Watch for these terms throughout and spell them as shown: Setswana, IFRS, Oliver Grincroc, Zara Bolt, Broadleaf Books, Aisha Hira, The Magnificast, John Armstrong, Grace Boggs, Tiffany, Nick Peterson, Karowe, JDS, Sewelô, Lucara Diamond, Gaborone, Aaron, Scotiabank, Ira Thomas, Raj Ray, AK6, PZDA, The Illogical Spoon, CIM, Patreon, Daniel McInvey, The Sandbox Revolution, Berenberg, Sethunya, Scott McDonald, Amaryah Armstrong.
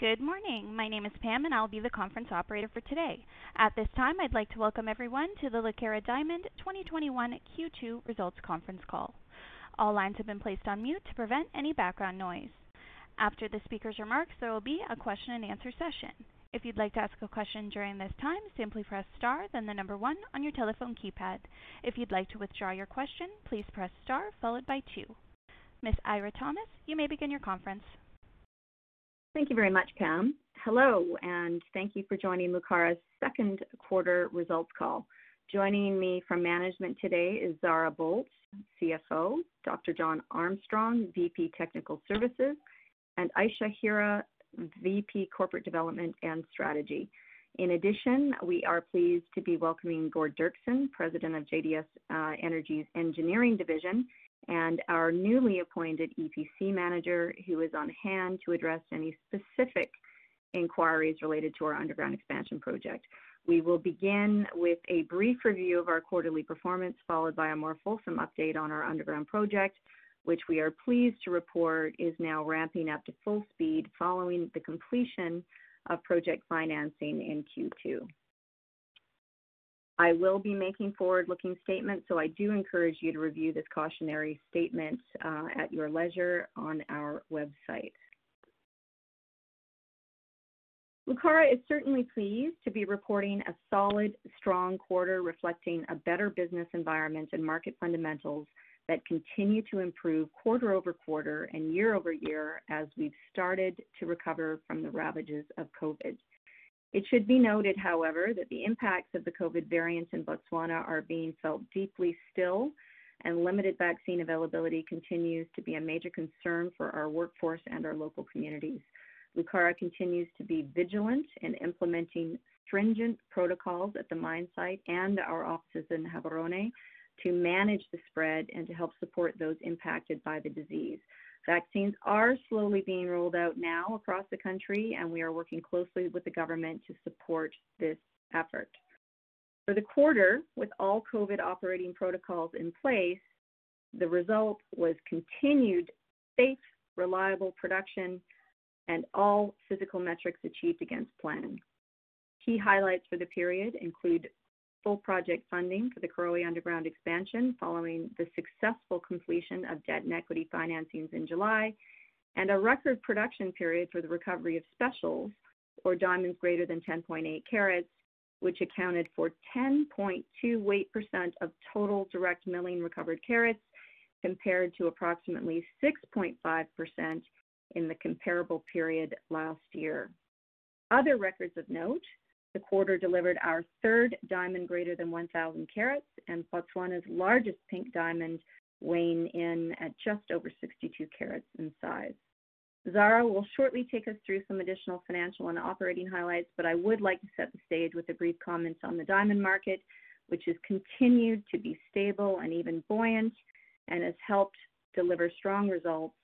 Good morning. My name is Pam, and I'll be the conference operator for today. At this time, I'd like to welcome everyone to the Lucara Diamond 2021 Q2 Results Conference Call. All lines have been placed on mute to prevent any background noise. After the speaker's remarks, there will be a question and answer session. If you'd like to ask a question during this time, simply press star, then the number 1 on your telephone keypad. If you'd like to withdraw your question, please press star followed by 2. Ms. Ira Thomas, you may begin your conference. Thank you very much, Pam. Hello, and thank you for joining Lucara's second quarter results call. Joining me from management today is Zara Bolt, CFO, Dr. John Armstrong, VP Technical Services, and Aisha Hira, VP Corporate Development and Strategy. In addition, we are pleased to be welcoming Gord Dirksen, President of JDS Energy's Engineering Division, and our newly appointed EPC manager, who is on hand to address any specific inquiries related to our underground expansion project. We will begin with a brief review of our quarterly performance, followed by a more fulsome update on our underground project, which we are pleased to report is now ramping up to full speed following the completion of project financing in Q2. I will be making forward-looking statements, so I do encourage you to review this cautionary statement at your leisure on our website. Lucara is certainly pleased to be reporting a solid, strong quarter reflecting a better business environment and market fundamentals that continue to improve quarter over quarter and year over year as we've started to recover from the ravages of COVID. It should be noted, however, that the impacts of the COVID variants in Botswana are being felt deeply still, and limited vaccine availability continues to be a major concern for our workforce and our local communities. Lucara continues to be vigilant in implementing stringent protocols at the mine site and our offices in Gaborone to manage the spread and to help support those impacted by the disease. Vaccines are slowly being rolled out now across the country, and we are working closely with the government to support this effort. For the quarter, with all COVID operating protocols in place, the result was continued safe, reliable production, and all physical metrics achieved against plan. Key highlights for the period include full project funding for the Karowe underground expansion following the successful completion of debt and equity financings in July, and a record production period for the recovery of specials, or diamonds greater than 10.8 carats, which accounted for 10.28% of total direct milling recovered carats, compared to approximately 6.5% in the comparable period last year. Other records of note: the quarter delivered our third diamond greater than 1,000 carats and Botswana's largest pink diamond, weighing in at just over 62 carats in size. Zara will shortly take us through some additional financial and operating highlights, but I would like to set the stage with a brief comment on the diamond market, which has continued to be stable and even buoyant and has helped deliver strong results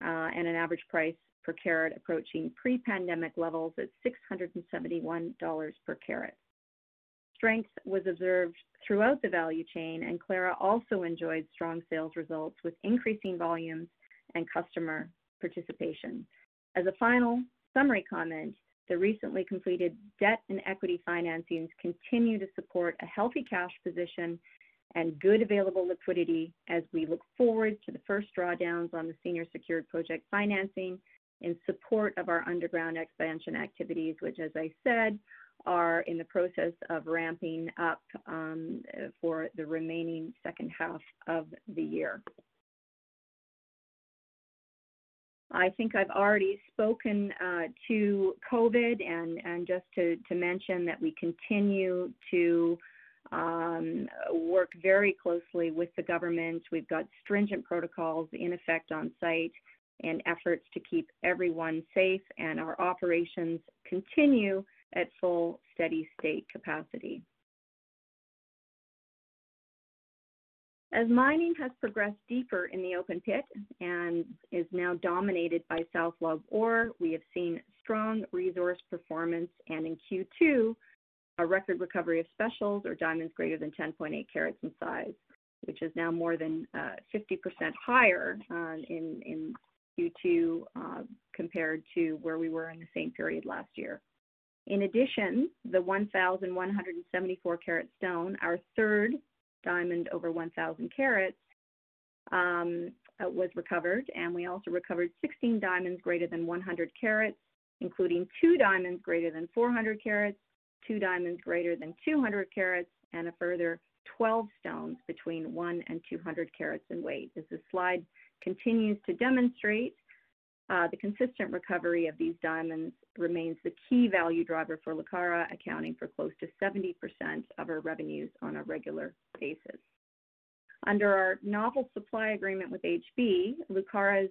and an average price per carat approaching pre-pandemic levels at $671 per carat. Strength was observed throughout the value chain, and Clara also enjoyed strong sales results with increasing volumes and customer participation. As a final summary comment, the recently completed debt and equity financings continue to support a healthy cash position and good available liquidity as we look forward to the first drawdowns on the senior secured project financing in support of our underground expansion activities, which, as I said, are in the process of ramping up for the remaining second half of the year. I think I've already spoken to COVID, and just to mention that we continue to work very closely with the government. We've got stringent protocols in effect on site and efforts to keep everyone safe, and our operations continue at full steady state capacity. As mining has progressed deeper in the open pit and is now dominated by South Lobe ore, we have seen strong resource performance, and in Q2, a record recovery of specials or diamonds greater than 10.8 carats in size, which is now more than 50% higher in Q2 compared to where we were in the same period last year. In addition, the 1,174 carat stone, our third diamond over 1,000 carats, was recovered, and we also recovered 16 diamonds greater than 100 carats, including 2 diamonds greater than 400 carats, 2 diamonds greater than 200 carats, and a further 12 stones between 1 and 200 carats in weight. As this slide continues to demonstrate, the consistent recovery of these diamonds remains the key value driver for Lucara, accounting for close to 70% of our revenues on a regular basis. Under our novel supply agreement with HB, Lucara's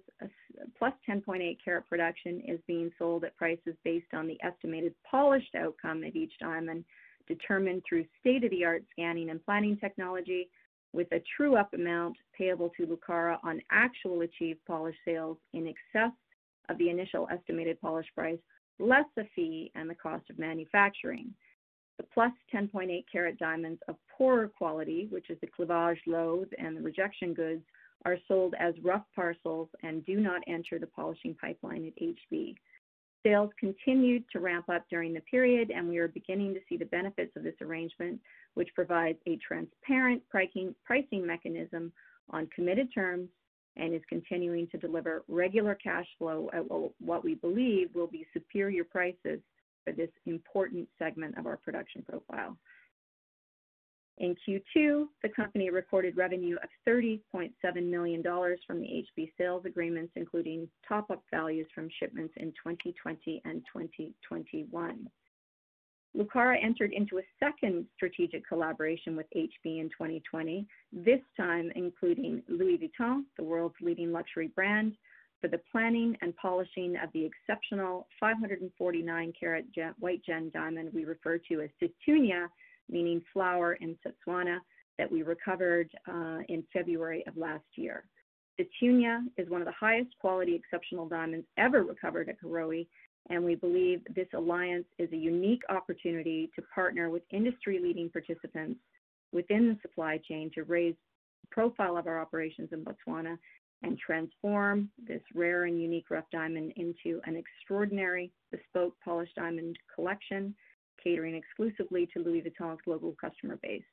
plus 10.8 carat production is being sold at prices based on the estimated polished outcome of each diamond, determined through state-of-the-art scanning and planning technology, with a true-up amount payable to Lucara on actual achieved polished sales in excess of the initial estimated polish price, less a fee and the cost of manufacturing. The plus 10.8 carat diamonds of poorer quality, which is the cleavage lobe and the rejection goods, are sold as rough parcels and do not enter the polishing pipeline at HB. Sales continued to ramp up during the period, and we are beginning to see the benefits of this arrangement, which provides a transparent pricing mechanism on committed terms and is continuing to deliver regular cash flow at what we believe will be superior prices for this important segment of our production profile. In Q2, the company recorded revenue of $30.7 million from the HB sales agreements, including top-up values from shipments in 2020 and 2021. Lucara entered into a second strategic collaboration with HB in 2020, this time including Louis Vuitton, the world's leading luxury brand, for the planning and polishing of the exceptional 549-carat white gem diamond we refer to as Sethunya, meaning flower in Setswana, that we recovered in February of last year. Titunia is one of the highest quality exceptional diamonds ever recovered at Karowe, and we believe this alliance is a unique opportunity to partner with industry-leading participants within the supply chain to raise the profile of our operations in Botswana and transform this rare and unique rough diamond into an extraordinary bespoke polished diamond collection, catering exclusively to Louis Vuitton's global customer base.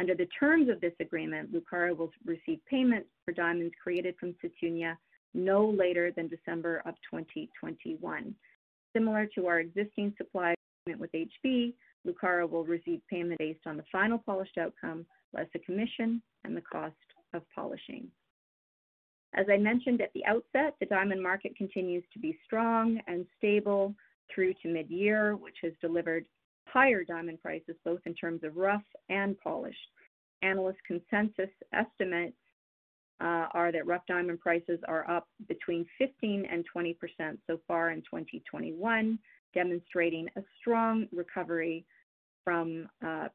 Under the terms of this agreement, Lucara will receive payments for diamonds created from Sethunya no later than December of 2021. Similar to our existing supply agreement with HB, Lucara will receive payment based on the final polished outcome, less a commission and the cost of polishing. As I mentioned at the outset, the diamond market continues to be strong and stable through to mid-year, which has delivered higher diamond prices, both in terms of rough and polished. Analyst consensus estimates are that rough diamond prices are up between 15 and 20% so far in 2021, demonstrating a strong recovery from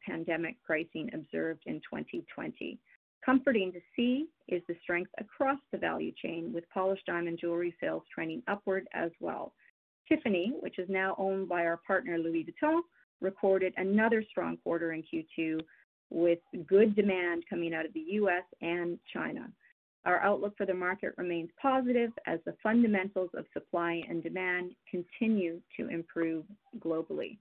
pandemic pricing observed in 2020. Comforting to see is the strength across the value chain, with polished diamond jewelry sales trending upward as well. Tiffany, which is now owned by our partner Louis Vuitton, recorded another strong quarter in Q2 with good demand coming out of the US and China. Our outlook for the market remains positive as the fundamentals of supply and demand continue to improve globally.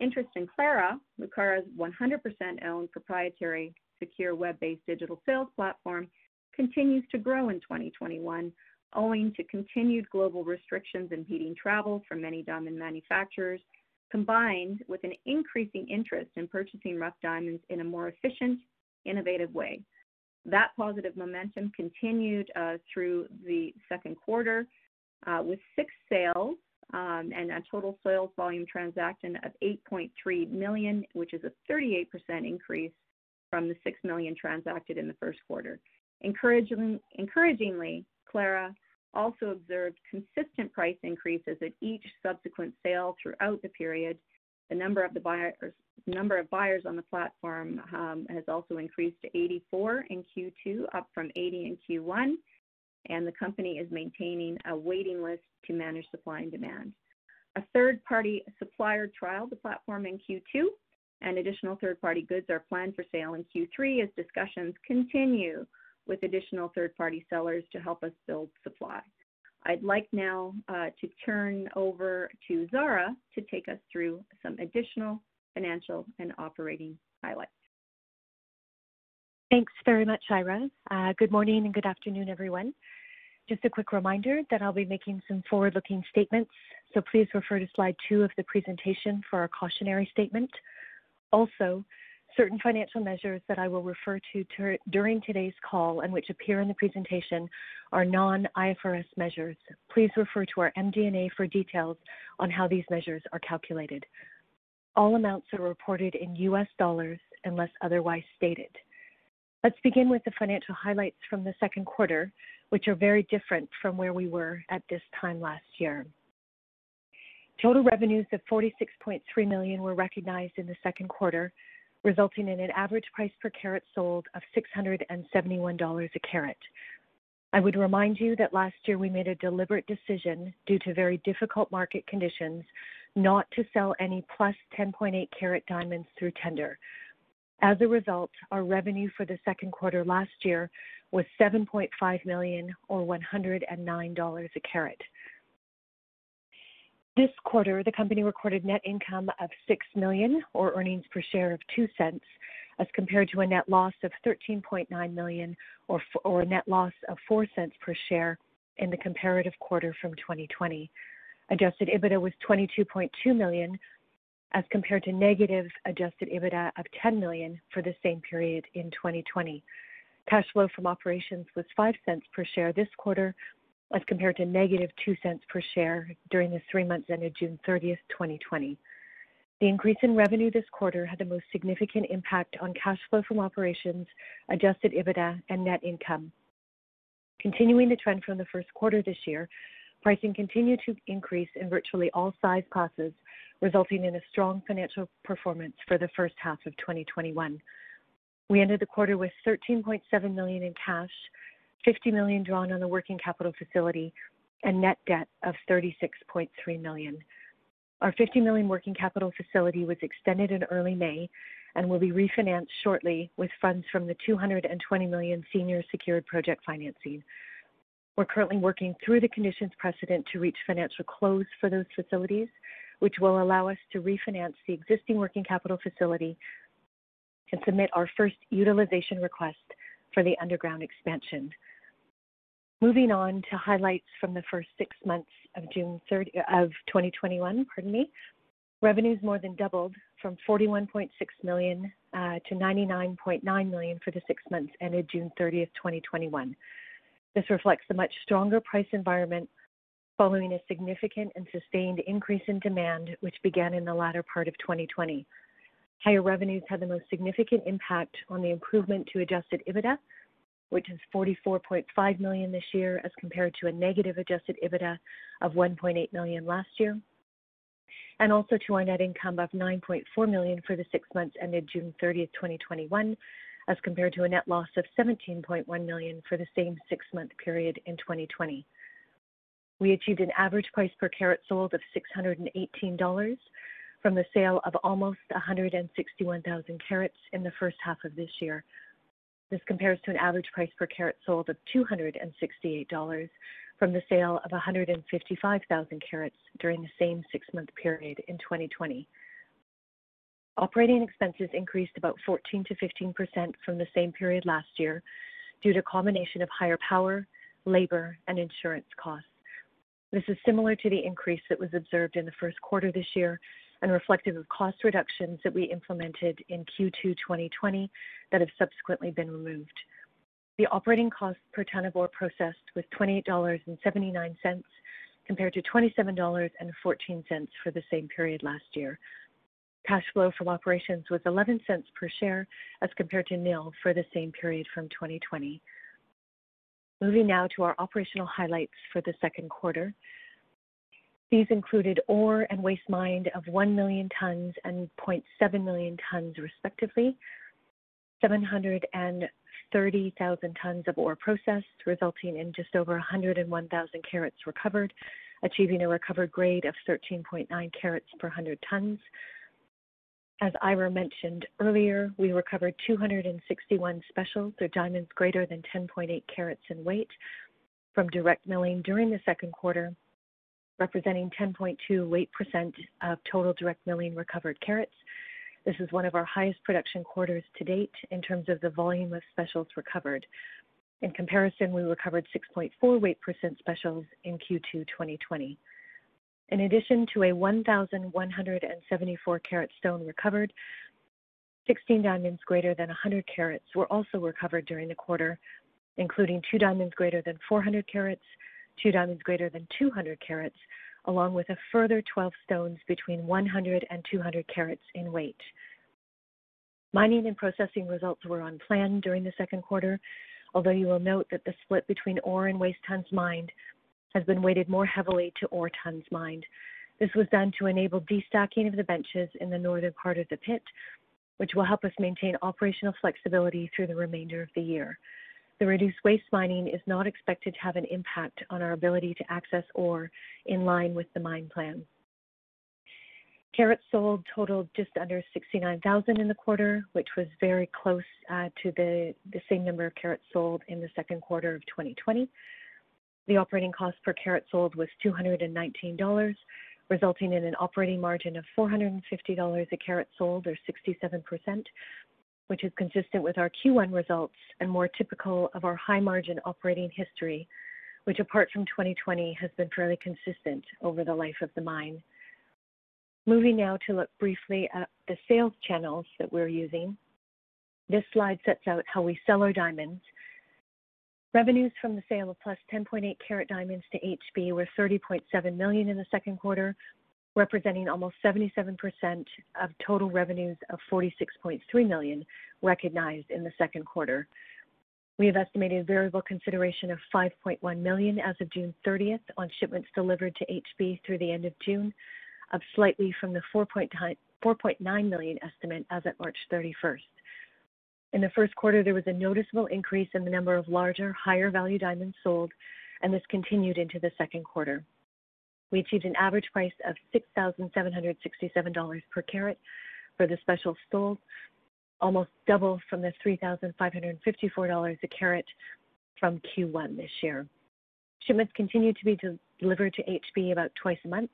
Interest in Clara, Lucara's 100% owned proprietary secure web-based digital sales platform, continues to grow in 2021, owing to continued global restrictions impeding travel for many diamond manufacturers, combined with an increasing interest in purchasing rough diamonds in a more efficient, innovative way. That positive momentum continued through the second quarter with 6 sales and a total sales volume transaction of 8.3 million, which is a 38% increase from the 6 million transacted in the first quarter. Encouragingly, Clara also observed consistent price increases at each subsequent sale throughout the period. The number of buyers on the platform has also increased to 84 in Q2, up from 80 in Q1, and the company is maintaining a waiting list to manage supply and demand. A third-party supplier trialed the platform in Q2, and additional third-party goods are planned for sale in Q3 as discussions continue with additional third-party sellers to help us build supply. I'd like now to turn over to Zara to take us through some additional financial and operating highlights. Thanks very much, Hira. Good morning and good afternoon, everyone. Just a quick reminder that I'll be making some forward-looking statements, so please refer to slide 2 of the presentation for our cautionary statement. Also, certain financial measures that I will refer to during today's call and which appear in the presentation are non-IFRS measures. Please refer to our MD&A for details on how these measures are calculated. All amounts are reported in US dollars unless otherwise stated. Let's begin with the financial highlights from the second quarter, which are very different from where we were at this time last year. Total revenues of $46.3 million were recognized in the second quarter, resulting in an average price per carat sold of $671 a carat. I would remind you that last year we made a deliberate decision due to very difficult market conditions not to sell any plus 10.8 carat diamonds through tender. As a result, our revenue for the second quarter last year was $7.5 million or $109 a carat. This quarter, the company recorded net income of $6 million, or earnings per share of 2 cents, as compared to a net loss of $13.9 million, or a net loss of 4 cents per share in the comparative quarter from 2020. Adjusted EBITDA was $22.2 million, as compared to negative adjusted EBITDA of $10 million for the same period in 2020. Cash flow from operations was 5 cents per share this quarter, as compared to negative 2 cents per share during the 3 months ended June 30th, 2020. The increase in revenue this quarter had the most significant impact on cash flow from operations, adjusted EBITDA, and net income. Continuing the trend from the first quarter this year, pricing continued to increase in virtually all size classes, resulting in a strong financial performance for the first half of 2021. We ended the quarter with $13.7 million in cash, $50 million drawn on the working capital facility, and net debt of $36.3 million. Our $50 million working capital facility was extended in early May and will be refinanced shortly with funds from the $220 million senior secured project financing. We're currently working through the conditions precedent to reach financial close for those facilities, which will allow us to refinance the existing working capital facility and submit our first utilization request for the underground expansion. Moving on to highlights from the first 6 months of June 30 of 2021. Revenues more than doubled from 41.6 million to 99.9 million for the 6 months ended June 30th, 2021. This reflects a much stronger price environment following a significant and sustained increase in demand, which began in the latter part of 2020. Higher revenues had the most significant impact on the improvement to adjusted EBITDA, which is 44.5 million this year as compared to a negative adjusted EBITDA of 1.8 million last year, and also to our net income of 9.4 million for the 6 months ended June 30th, 2021, as compared to a net loss of 17.1 million for the same 6 month period in 2020. We achieved an average price per carat sold of $618, from the sale of almost 161,000 carats in the first half of this year. This compares to an average price per carat sold of $268 from the sale of 155,000 carats during the same 6 month period in 2020. Operating expenses increased about 14 to 15% from the same period last year due to a combination of higher power, labor, and insurance costs. This is similar to the increase that was observed in the first quarter this year and reflective of cost reductions that we implemented in Q2 2020 that have subsequently been removed. The operating cost per ton of ore processed was $28.79 compared to $27.14 for the same period last year. Cash flow from operations was 11 cents per share as compared to nil for the same period from 2020. Moving now to our operational highlights for the second quarter. These included ore and waste mined of 1 million tons and 0.7 million tons respectively, 730,000 tons of ore processed, resulting in just over 101,000 carats recovered, achieving a recovered grade of 13.9 carats per 100 tons. As Ira mentioned earlier, we recovered 261 specials, or diamonds greater than 10.8 carats in weight, from direct milling during the second quarter, representing 10.28% of total direct milling recovered carats. This is one of our highest production quarters to date in terms of the volume of specials recovered. In comparison, we recovered 6.48% specials in Q2 2020. In addition to a 1,174-carat stone recovered, 16 diamonds greater than 100 carats were also recovered during the quarter, including 2 diamonds greater than 400 carats, 2 diamonds greater than 200 carats, along with a further 12 stones between 100 and 200 carats in weight. Mining and processing results were on plan during the second quarter, although you will note that the split between ore and waste tons mined has been weighted more heavily to ore tons mined. This was done to enable destacking of the benches in the northern part of the pit, which will help us maintain operational flexibility through the remainder of the year. The reduced waste mining is not expected to have an impact on our ability to access ore in line with the mine plan. Carats sold totaled just under 69,000 in the quarter, which was very close to the same number of carats sold in the second quarter of 2020. The operating cost per carat sold was $219, resulting in an operating margin of $450 a carat sold, or 67%, which is consistent with our Q1 results and more typical of our high-margin operating history, which apart from 2020 has been fairly consistent over the life of the mine. Moving now to look briefly at the sales channels that we're using. This slide sets out how we sell our diamonds. Revenues from the sale of plus 10.8 carat diamonds to HB were $30.7 million in the second quarter, representing almost 77% of total revenues of $46.3 million recognized in the second quarter. We have estimated variable consideration of $5.1 million as of June 30th on shipments delivered to HB through the end of June, up slightly from the $4.9 million estimate as at March 31st. In the first quarter, there was a noticeable increase in the number of larger, higher-value diamonds sold, and this continued into the second quarter. We achieved an average price of $6,767 per carat for the specials sold, almost double from the $3,554 a carat from Q1 this year. Shipments continue to be delivered to HB about twice a month,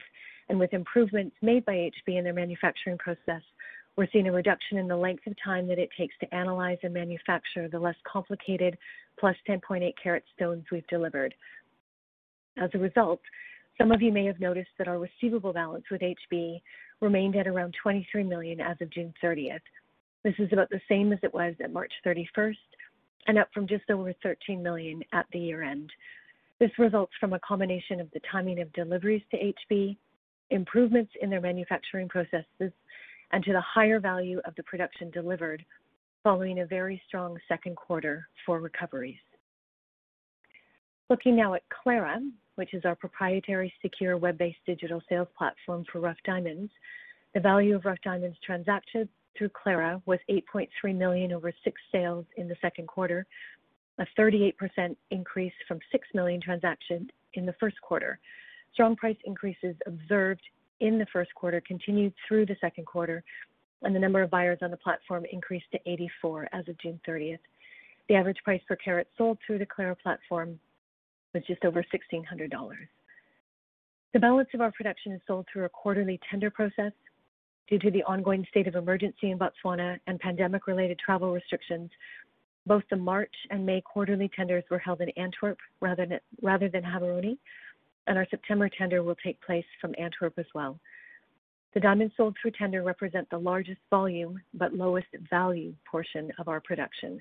and with improvements made by HB in their manufacturing process, we're seeing a reduction in the length of time that it takes to analyze and manufacture the less complicated plus 10.8 carat stones we've delivered. As a result, some of you may have noticed that our receivable balance with HB remained at around $23 million as of June 30th. This is about the same as it was at March 31st and up from just over $13 million at the year end. This results from a combination of the timing of deliveries to HB, improvements in their manufacturing processes, and to the higher value of the production delivered following a very strong second quarter for recoveries. Looking now at Clara, which is our proprietary secure web-based digital sales platform for rough diamonds, the value of rough diamonds transacted through Clara was $8.3 million over 6 sales in the second quarter, a 38% increase from $6 million transactions in the first quarter. Strong price increases observed in the first quarter continued through the second quarter, and the number of buyers on the platform increased to 84 as of June 30th. The average price per carat sold through the Clara platform was just over $1,600. The balance of our production is sold through a quarterly tender process. Due to the ongoing state of emergency in Botswana and pandemic-related travel restrictions, both the March and May quarterly tenders were held in Antwerp rather than Gaborone, and our September tender will take place from Antwerp as well. The diamonds sold through tender represent the largest volume but lowest value portion of our production.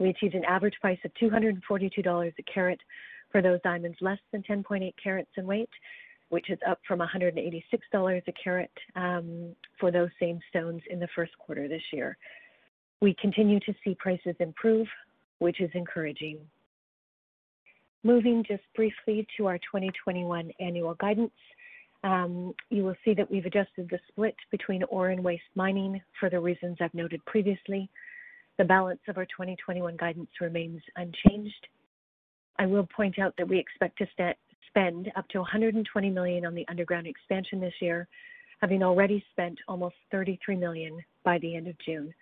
We achieved an average price of $242 a carat for those diamonds less than 10.8 carats in weight, which is up from $186 a carat for those same stones in the first quarter this year. We continue to see prices improve, which is encouraging. Moving just briefly to our 2021 annual guidance, you will see that we've adjusted the split between ore and waste mining for the reasons I've noted previously. The balance of our 2021 guidance remains unchanged. I will point out that we expect to spend up to $120 million on the underground expansion this year, having already spent almost $33 million by the end of June.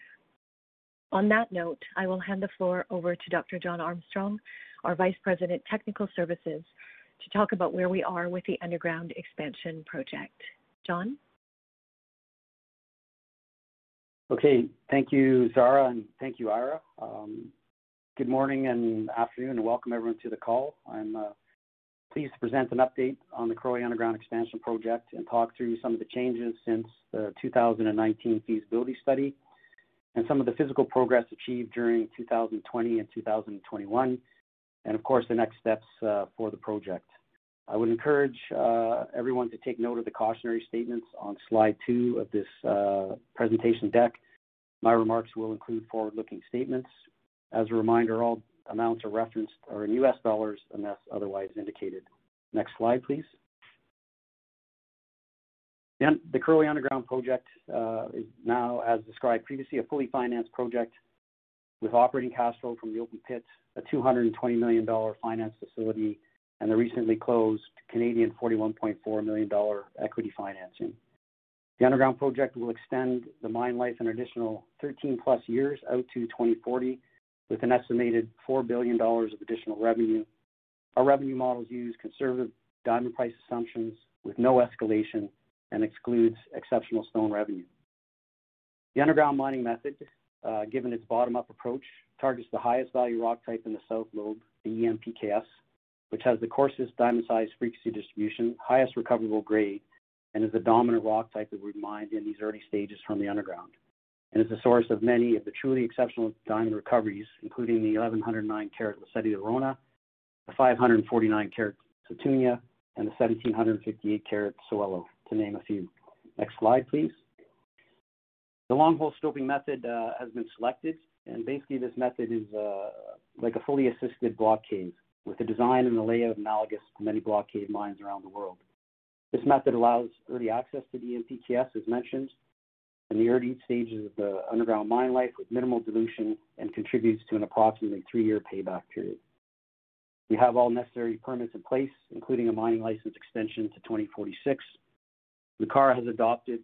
On that note, I will hand the floor over to Dr. John Armstrong, our Vice President, Technical Services, to talk about where we are with the underground expansion project. John? Okay, thank you, Zara, and thank you, Ira. Good morning and afternoon, and welcome everyone to the call. I'm pleased to present an update on the Karowe Underground Expansion Project and talk through some of the changes since the 2019 feasibility study and some of the physical progress achieved during 2020 and 2021, and of course the next steps for the project. I would encourage everyone to take note of the cautionary statements on slide 2 of this presentation deck. My remarks will include forward-looking statements. As a reminder, all amounts are referenced are in U.S. dollars unless otherwise indicated. Next slide, please. The Karowe Underground Project is now, as described previously, a fully financed project with operating cash flow from the open pit, a $220 million finance facility, and the recently closed Canadian $41.4 million equity financing. The underground project will extend the mine life an additional 13-plus years out to 2040 with an estimated $4 billion of additional revenue. Our revenue models use conservative diamond price assumptions with no escalation and excludes exceptional stone revenue. The underground mining method, given its bottom-up approach, targets the highest value rock type in the south lobe, the EMPKS, which has the coarsest diamond size frequency distribution, highest recoverable grade, and is the dominant rock type that we've mined in these early stages from the underground, and is the source of many of the truly exceptional diamond recoveries, including the 1109-carat Lesedi La Rona, the 549-carat Sethunya, and the 1758-carat Sewelô, to name a few. Next slide, please. The long-hole stoping method has been selected, and basically this method is like a fully assisted block cave, with a design and a layout analogous to many block cave mines around the world. This method allows early access to the EMPKS, as mentioned, in the early stages of the underground mine life with minimal dilution and contributes to an approximately 3-year payback period. We have all necessary permits in place, including a mining license extension to 2046. Lucara has adopted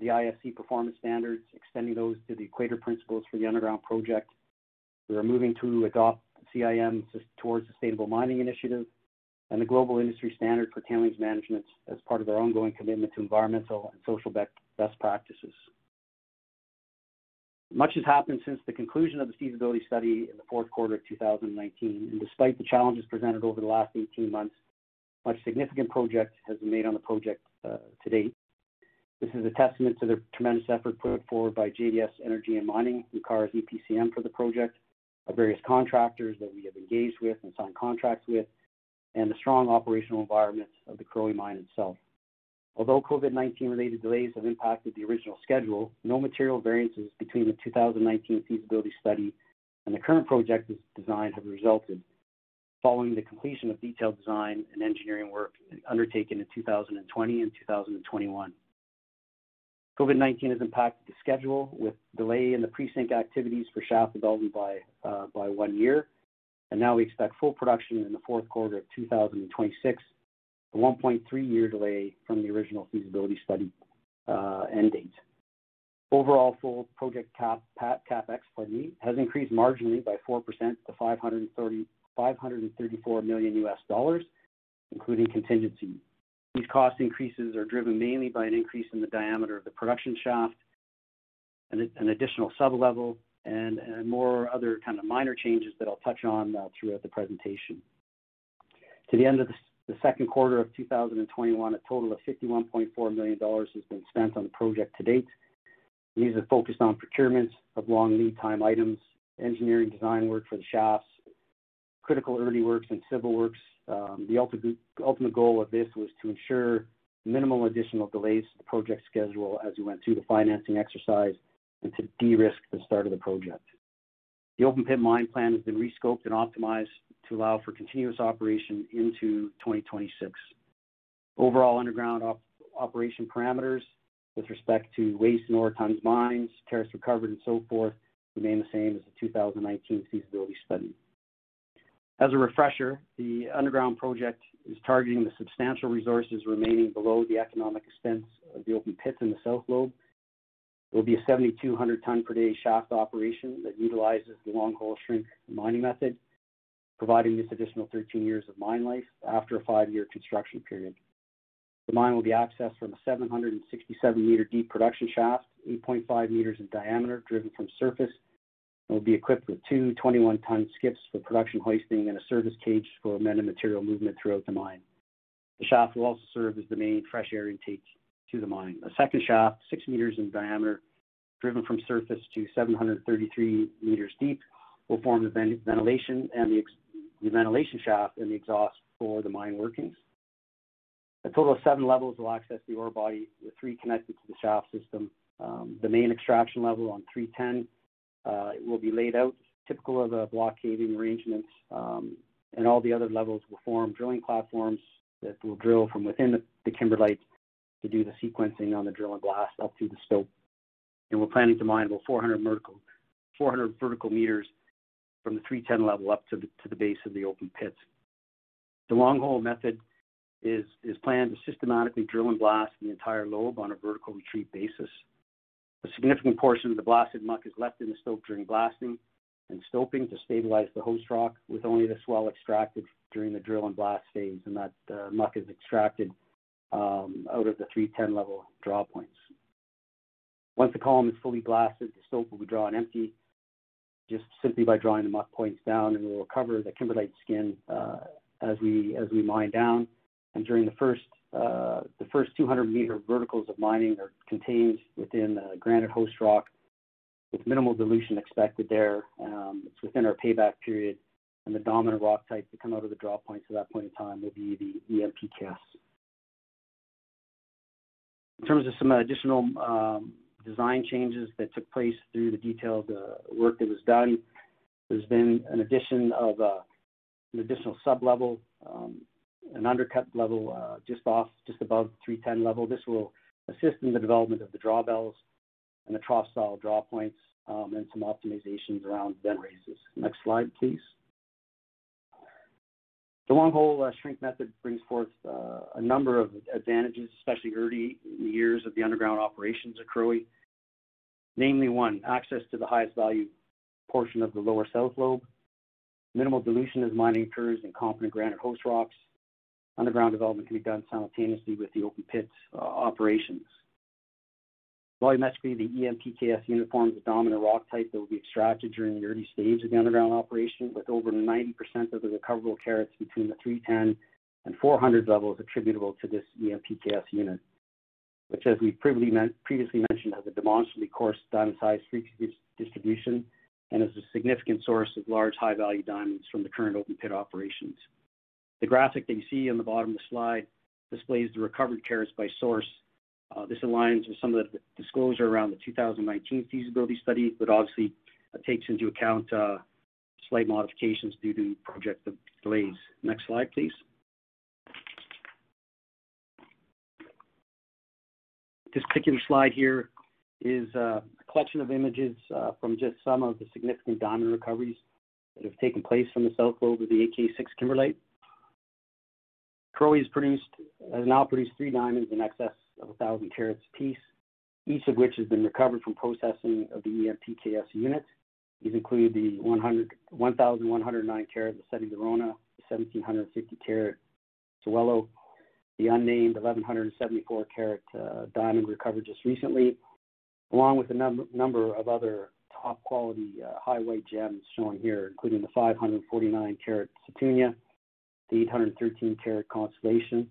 the IFC performance standards, extending those to the Equator Principles for the underground project. We are moving to adopt CIM towards Sustainable Mining Initiative and the Global Industry Standard for Tailings Management as part of our ongoing commitment to environmental and social best practices. Much has happened since the conclusion of the feasibility study in the fourth quarter of 2019, and despite the challenges presented over the last 18 months, much significant progress has been made on the project to date. This is a testament to the tremendous effort put forward by JDS Energy and Mining, Lucara's EPCM for the project, our various contractors that we have engaged with and signed contracts with, and the strong operational environment of the Karowe mine itself. Although COVID-19 related delays have impacted the original schedule, no material variances between the 2019 feasibility study and the current project design have resulted following the completion of detailed design and engineering work undertaken in 2020 and 2021. COVID-19 has impacted the schedule with delay in the pre-sink activities for shaft development by 1 year, and now we expect full production in the fourth quarter of 2026, a 1.3-year delay from the original feasibility study end date. Overall, full project CapEx has increased marginally by 4% to $534 million U.S. dollars, including contingency. These cost increases are driven mainly by an increase in the diameter of the production shaft, an additional sub-level, and more other kind of minor changes that I'll touch on throughout the presentation. To the end of the second quarter of 2021, a total of $51.4 million has been spent on the project to date. These are focused on procurement of long lead time items, engineering design work for the shafts, critical early works, and civil works. The ultimate goal of this was to ensure minimal additional delays to the project schedule as we went through the financing exercise and to de-risk the start of the project. The open pit mine plan has been rescoped and optimized to allow for continuous operation into 2026. Overall underground operation parameters with respect to waste and ore tons mined, terrace recovered, and so forth remain the same as the 2019 feasibility study. As a refresher, the underground project is targeting the substantial resources remaining below the economic expense of the open pits in the South Lobe. It will be a 7,200 ton per day shaft operation that utilizes the long hole shrink mining method, providing this additional 13 years of mine life after a 5-year construction period. The mine will be accessed from a 767 meter deep production shaft, 8.5 meters in diameter, driven from surface, and will be equipped with two 21-ton skips for production hoisting and a service cage for amended material movement throughout the mine. The shaft will also serve as the main fresh air intake to the mine. A second shaft, 6 meters in diameter, driven from surface to 733 meters deep, will form the ventilation and the ventilation shaft and the exhaust for the mine workings. A total of 7 levels will access the ore body, with 3 connected to the shaft system. The main extraction level on 310 will be laid out, typical of a block caving arrangement, and all the other levels will form drilling platforms that will drill from within the kimberlite to do the sequencing on the drill and blast up through the stope. And we're planning to mine about 400 vertical meters from the 310 level up to the base of the open pit. The long hole method is planned to systematically drill and blast the entire lobe on a vertical retreat basis. A significant portion of the blasted muck is left in the stope during blasting and stoping to stabilize the host rock, with only the swell extracted during the drill and blast phase, and that muck is extracted out of the 310 level draw points. Once the column is fully blasted, the stope will be drawn empty just simply by drawing the muck points down, and we'll recover the kimberlite skin as we mine down. And during the first 200 meter verticals of mining are contained within granite host rock, with minimal dilution expected there. It's within our payback period, and the dominant rock type to come out of the draw points at that point in time will be the EMPKS. In terms of some additional design changes that took place through the detailed work that was done, there's been an addition of an additional sub-level, an undercut level just above the 310 level. This will assist in the development of the drawbells and the trough-style draw points, and some optimizations around vent raises. Next slide, please. The long-hole shrink method brings forth a number of advantages, especially early in the years of the underground operations at Karowe. Namely, 1, access to the highest value portion of the lower south lobe, minimal dilution as mining occurs in competent granite host rocks. Underground development can be done simultaneously with the open pit operations. Volumetrically, the EMPKS uniforms the dominant rock type that will be extracted during the early stage of the underground operation, with over 90% of the recoverable carats between the 310 and 400 levels attributable to this EMPKS unit, which, as we previously mentioned, has a demonstrably coarse diamond-sized frequency distribution and is a significant source of large, high-value diamonds from the current open pit operations. The graphic that you see on the bottom of the slide displays the recovered carats by source. This aligns with some of the disclosure around the 2019 feasibility study, but obviously takes into account slight modifications due to project delays. Next slide, please. This particular slide here is a collection of images from just some of the significant diamond recoveries that have taken place from the south lobe of the AK6 kimberlite. Karowe has now produced 3 diamonds in excess of 1,000 carats apiece, each of which has been recovered from processing of the EMPKS unit. These include the 1,109 carat Lesedi La Rona, the 1,750 carat Sewelô, the unnamed 1,174 carat diamond recovered just recently, along with a number of other top quality high white gems shown here, including the 549 carat Sethunya, the 813 carat Constellation.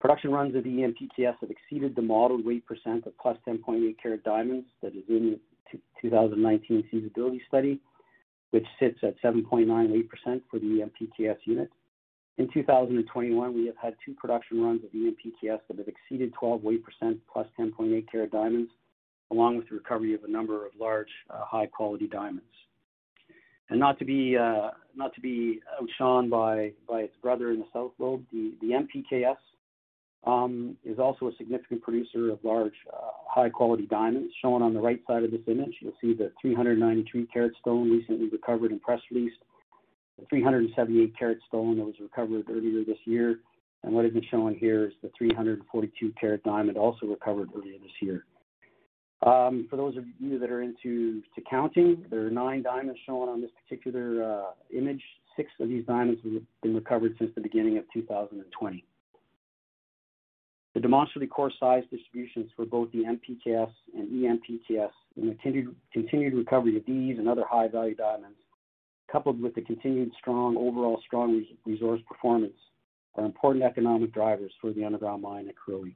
Production runs of the EMPKS have exceeded the modeled weight percent of plus 10.8 carat diamonds that is in the 2019 feasibility study, which sits at 7.98% for the EMPKS unit. In 2021, we have had 2 production runs of EMPKS that have exceeded 12 weight percent plus 10.8 carat diamonds, along with the recovery of a number of large, high quality diamonds. and not to be outshone by its brother in the South Lobe, the EMPKS is also a significant producer of large, high-quality diamonds. Shown on the right side of this image, you'll see the 393-carat stone recently recovered and press released, the 378-carat stone that was recovered earlier this year, and what I've been showing here is the 342-carat diamond also recovered earlier this year. For those of you that are into counting, there are 9 diamonds shown on this particular image. 6 of these diamonds have been recovered since the beginning of 2020. The demonstrably coarse size distributions for both the MPKS and EMPKS and the continued recovery of these and other high-value diamonds, coupled with the continued overall strong resource performance, are important economic drivers for the underground mine at Karowe. We'll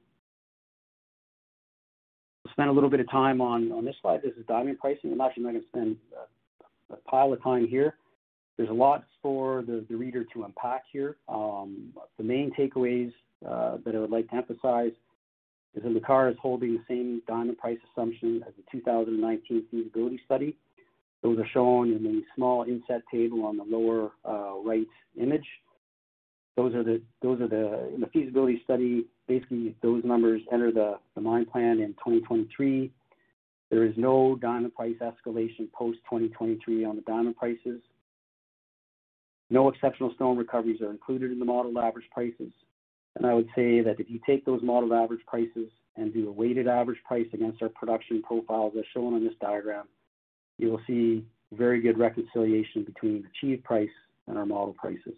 spend a little bit of time on this slide. This is diamond pricing. I'm actually not going to spend a pile of time here. There's a lot for the reader to unpack here. The main takeaways that I would like to emphasize is that Lucara is holding the same diamond price assumption as the 2019 feasibility study. Those are shown in the small inset table on the lower right image. In the feasibility study, basically those numbers enter the mine plan in 2023. There is no diamond price escalation post-2023 on the diamond prices. No exceptional stone recoveries are included in the model average prices. And I would say that if you take those model average prices and do a weighted average price against our production profiles as shown on this diagram, you will see very good reconciliation between achieved price and our model prices.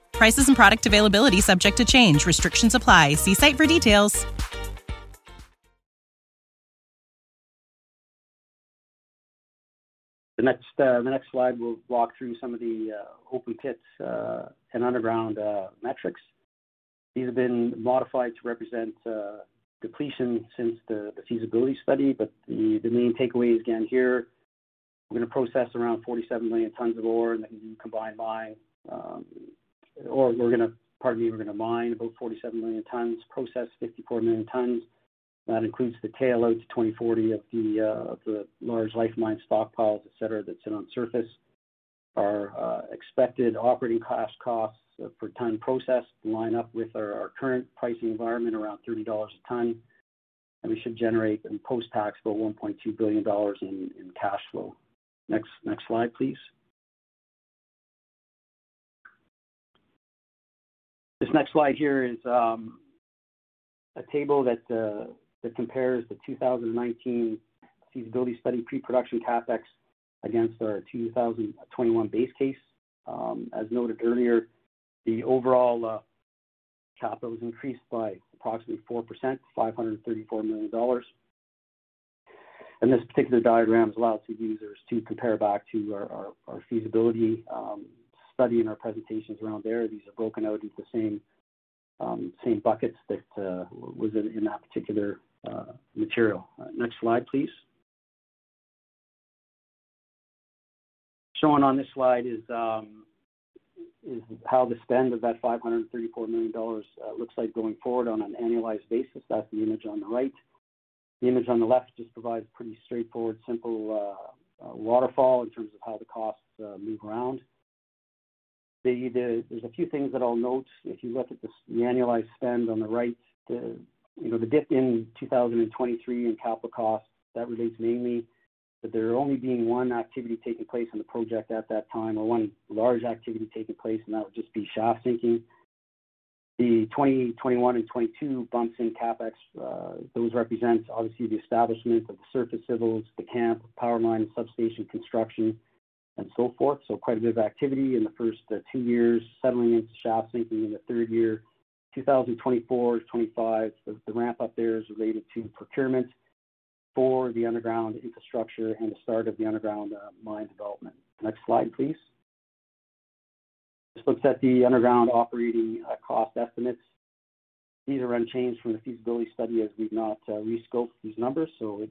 Prices and product availability subject to change. Restrictions apply. See site for details. The next slide will walk through some of the open pit and underground metrics. These have been modified to represent depletion since the feasibility study, but the main takeaways again here, we're going to process around 47 million tons of ore in the combined mine, we're going to mine about 47 million tons, process 54 million tons. That includes the tail out to 2040 of the large life mine stockpiles, et cetera, that sit on surface. Our expected operating costs per ton processed line up with our current pricing environment around $30 a ton, and we should generate in post-tax about $1.2 billion in cash flow. Next slide, please. This next slide here is a table that compares the 2019 feasibility study pre-production CapEx against our 2021 base case. As noted earlier, the overall capital was increased by approximately 4%, $534 million. And this particular diagram is allowed to users to compare back to our feasibility study and our presentations around there. These are broken out into the same buckets that was in that particular material. Next slide, please. Shown on this slide is how the spend of that $534 million looks like going forward on an annualized basis. That's the image on the right. The image on the left just provides pretty straightforward, simple waterfall in terms of how the costs move around. There's a few things that I'll note. If you look at the annualized spend on the right, the dip in 2023 in capital costs, that relates mainly that there only being one activity taking place on the project at that time, or one large activity taking place, and that would just be shaft sinking. The 2021 and 22 bumps in CapEx, those represent obviously the establishment of the surface civils, the camp, power line, substation construction, and so forth. So quite a bit of activity in the first 2 years, settling into shaft sinking in the third year. 2024-25, the ramp up there is related to procurement for the underground infrastructure and the start of the underground mine development. Next slide, please. This looks at the underground operating cost estimates. These are unchanged from the feasibility study as we've not re-scoped these numbers, so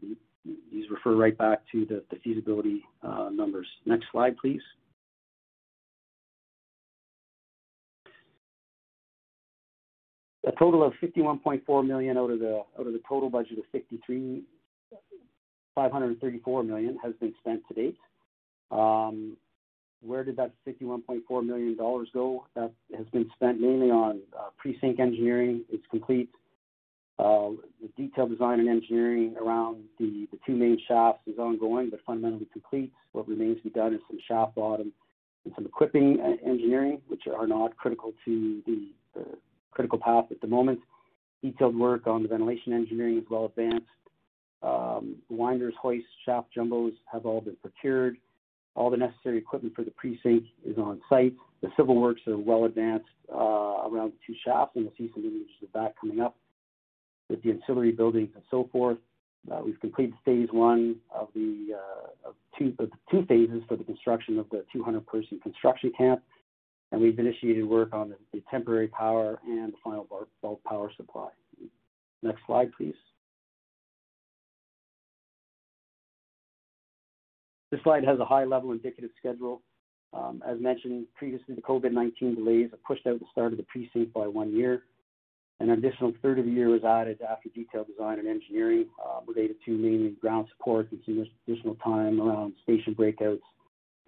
these refer right back to the feasibility numbers. Next slide, please. A total of 51.4 million out of the total budget of 534 million has been spent to date. Where did that $51.4 million go? That has been spent mainly on pre-sink engineering. It's complete. The detailed design and engineering around the two main shafts is ongoing, but fundamentally complete. What remains to be done is some shaft bottom and some equipping engineering, which are not critical to the critical path at the moment. Detailed work on the ventilation engineering is well advanced. Winders, hoists, shaft jumbos have all been procured. All the necessary equipment for the precinct is on site. The civil works are well advanced around the two shafts, and we'll see some images of that coming up with the ancillary buildings and so forth. We've completed phase one of the two phases for the construction of the 200-person construction camp, and we've initiated work on the temporary power and the final bulk power supply. Next slide, please. This slide has a high-level indicative schedule. As mentioned previously, the COVID-19 delays have pushed out the start of the precinct by 1 year. An additional third of the year was added after detailed design and engineering related to mainly ground support and some additional time around station breakouts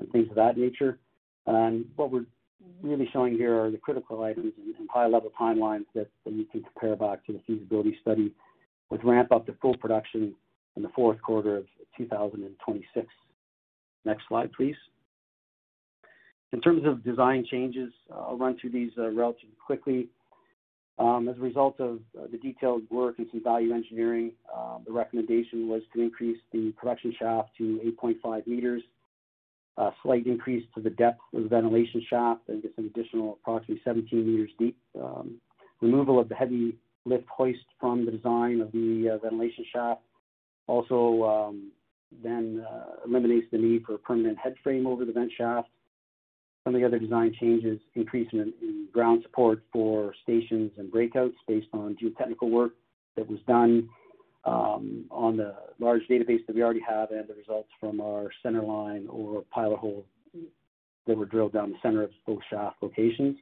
and things of that nature. And what we're really showing here are the critical items and high-level timelines that you can compare back to the feasibility study with ramp-up to full production in the fourth quarter of 2026. Next slide, please. In terms of design changes, I'll run through these relatively quickly. As a result of the detailed work and some value engineering, the recommendation was to increase the production shaft to 8.5 meters, a slight increase to the depth of the ventilation shaft, and get some additional approximately 17 meters deep. Removal of the heavy lift hoist from the design of the ventilation shaft also then eliminates the need for a permanent head frame over the vent shaft. Some of the other design changes, increase in ground support for stations and breakouts based on geotechnical work that was done on the large database that we already have and the results from our center line or pilot hole that were drilled down the center of both shaft locations.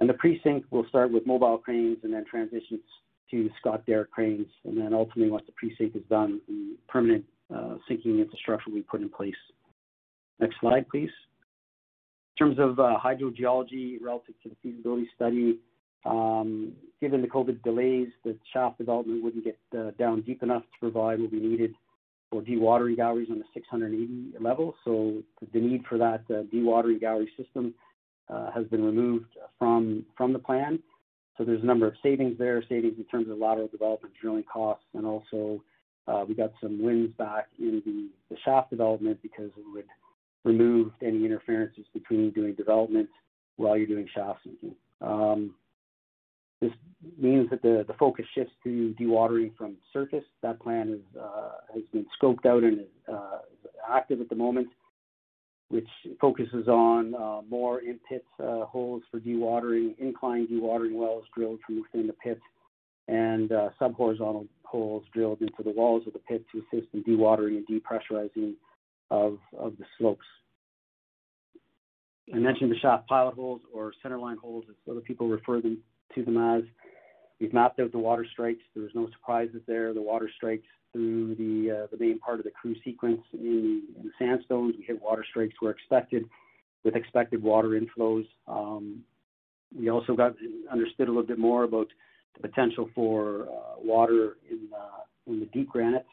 And the precinct will start with mobile cranes and then transition to Scott Derrick cranes. And then ultimately, once the precinct is done, the permanent sinking infrastructure we put in place. Next slide, please. In terms of hydrogeology relative to the feasibility study, given the COVID delays, the shaft development wouldn't get down deep enough to provide what we needed for dewatering galleries on the 680 level. So the need for that dewatering gallery system has been removed from the plan. So there's a number of savings in terms of lateral development, drilling costs, and also we got some wins back in the shaft development because it would remove any interferences between doing development while you're doing shaft sinking. This means that the focus shifts to dewatering from surface. That plan has been scoped out and is active at the moment, which focuses on more in-pit holes for dewatering, incline dewatering wells drilled from within the pit, and sub-horizontal holes drilled into the walls of the pit to assist in dewatering and depressurizing of the slopes. I mentioned the shaft pilot holes or centerline holes, as other people refer to them as. We've mapped out the water strikes. There was no surprises there. The water strikes through the main part of the crew sequence in the sandstones. We hit water strikes where expected with expected water inflows. We also understood a little bit more about the potential for water in the deep granites.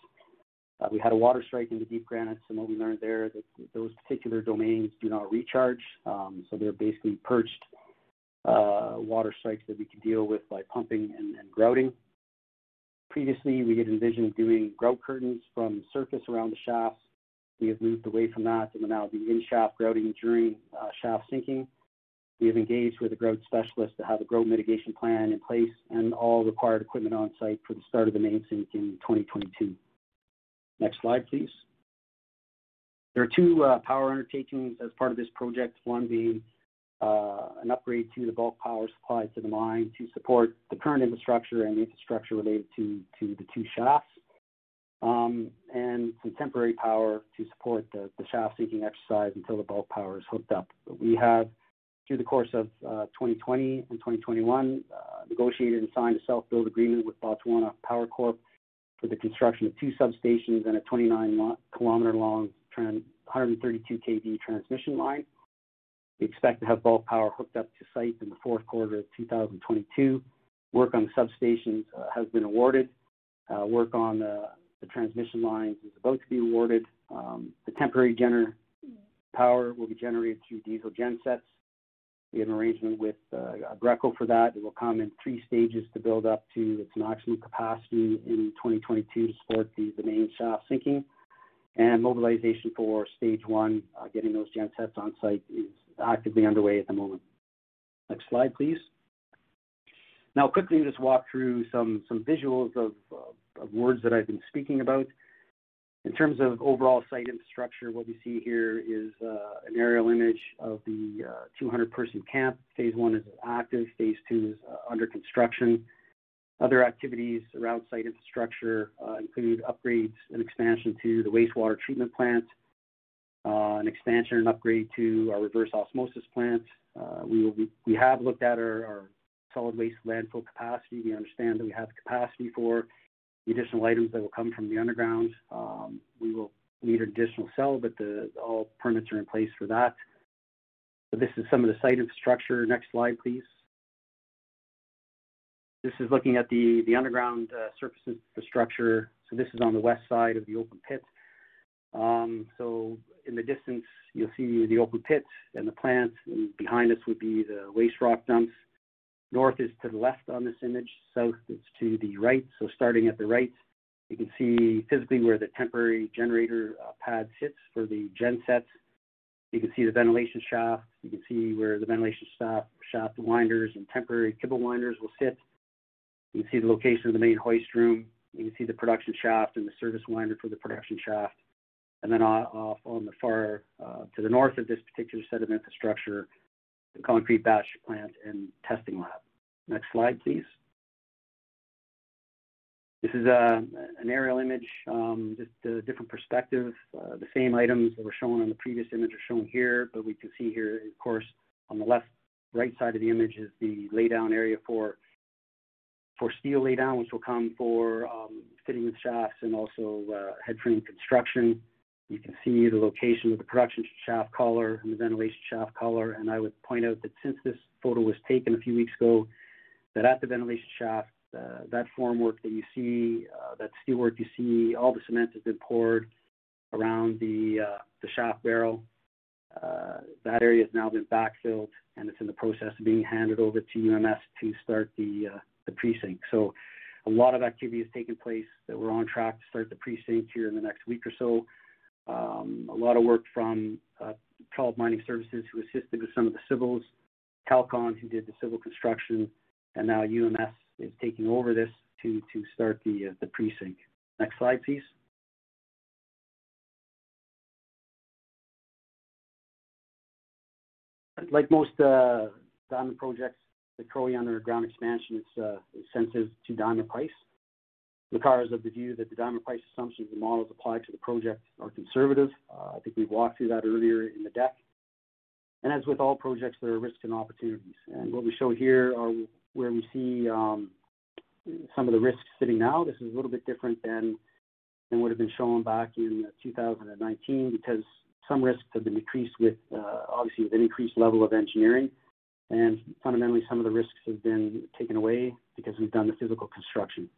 We had a water strike in the deep granites, and what we learned there that those particular domains do not recharge, so they're basically perched water strikes that we can deal with by pumping and grouting. Previously, we had envisioned doing grout curtains from surface around the shafts. We have moved away from that and will now be in shaft grouting during shaft sinking. We have engaged with a grout specialist to have a grout mitigation plan in place and all required equipment on site for the start of the main sink in 2022. Next slide, please. There are two power undertakings as part of this project, one being an upgrade to the bulk power supply to the mine to support the current infrastructure and the infrastructure related to the two shafts, and some temporary power to support the shaft sinking exercise until the bulk power is hooked up. But we have, through the course of 2020 and 2021, negotiated and signed a self-build agreement with Botswana Power Corp for the construction of two substations and a 29-kilometer-long 132 kV transmission line. We expect to have bulk power hooked up to site in the fourth quarter of 2022. Work on the substations has been awarded. Work on the transmission lines is about to be awarded. The temporary power will be generated through diesel gen sets. We have an arrangement with Greco for that. It will come in three stages to build up to its maximum capacity in 2022 to support the main shaft sinking. And mobilization for stage one, getting those gen sets on site, is actively underway at the moment. Next slide, please. Now, quickly just walk through some visuals of words that I've been speaking about. In terms of overall site infrastructure, what we see here is an aerial image of the 200-person camp. Phase one is active. Phase two is under construction. Other activities around site infrastructure include upgrades and expansion to the wastewater treatment plant, an expansion and upgrade to our reverse osmosis plant. We have looked at our solid waste landfill capacity. We understand that we have capacity for the additional items that will come from the underground. We will need an additional cell, but all permits are in place for that. So this is some of the site infrastructure. Next slide, please. This is looking at the underground surface infrastructure. So this is on the west side of the open pit. So in the distance, you'll see the open pit and the plant. And behind us would be the waste rock dumps. North is to the left on this image. South is to the right. So starting at the right, you can see physically where the temporary generator pad sits for the gen sets. You can see the ventilation shaft. You can see where the ventilation shaft winders and temporary kibble winders will sit. You can see the location of the main hoist room. You can see the production shaft and the service winder for the production shaft. And then off on the far to the north of this particular set of infrastructure, the concrete batch plant and testing lab. Next slide, please. This is an aerial image, just a different perspective. The same items that were shown on the previous image are shown here, but we can see here, of course, on the right side of the image is the laydown area for steel laydown, which will come for fitting the shafts and also head frame construction. You can see the location of the production shaft collar and the ventilation shaft collar. And I would point out that since this photo was taken a few weeks ago, that at the ventilation shaft, that formwork that you see, that steelwork you see, all the cement has been poured around the shaft barrel. That area has now been backfilled, and it's in the process of being handed over to UMS to start the precinct. So a lot of activity has taken place that we're on track to start the precinct here in the next week or so. A lot of work from Trollop Mining Services, who assisted with some of the civils, Calcon, who did the civil construction, and now UMS is taking over this to start the precinct. Next slide, please. Like most diamond projects, the Karowe underground expansion is sensitive to diamond price. Lucara is of the view that the diamond price assumptions and models applied to the project are conservative. I think we walked through that earlier in the deck. And as with all projects, there are risks and opportunities. And what we show here are where we see some of the risks sitting now. This is a little bit different than would have been shown back in 2019 because some risks have been decreased with, obviously, with an increased level of engineering. And fundamentally, some of the risks have been taken away because we've done the physical construction.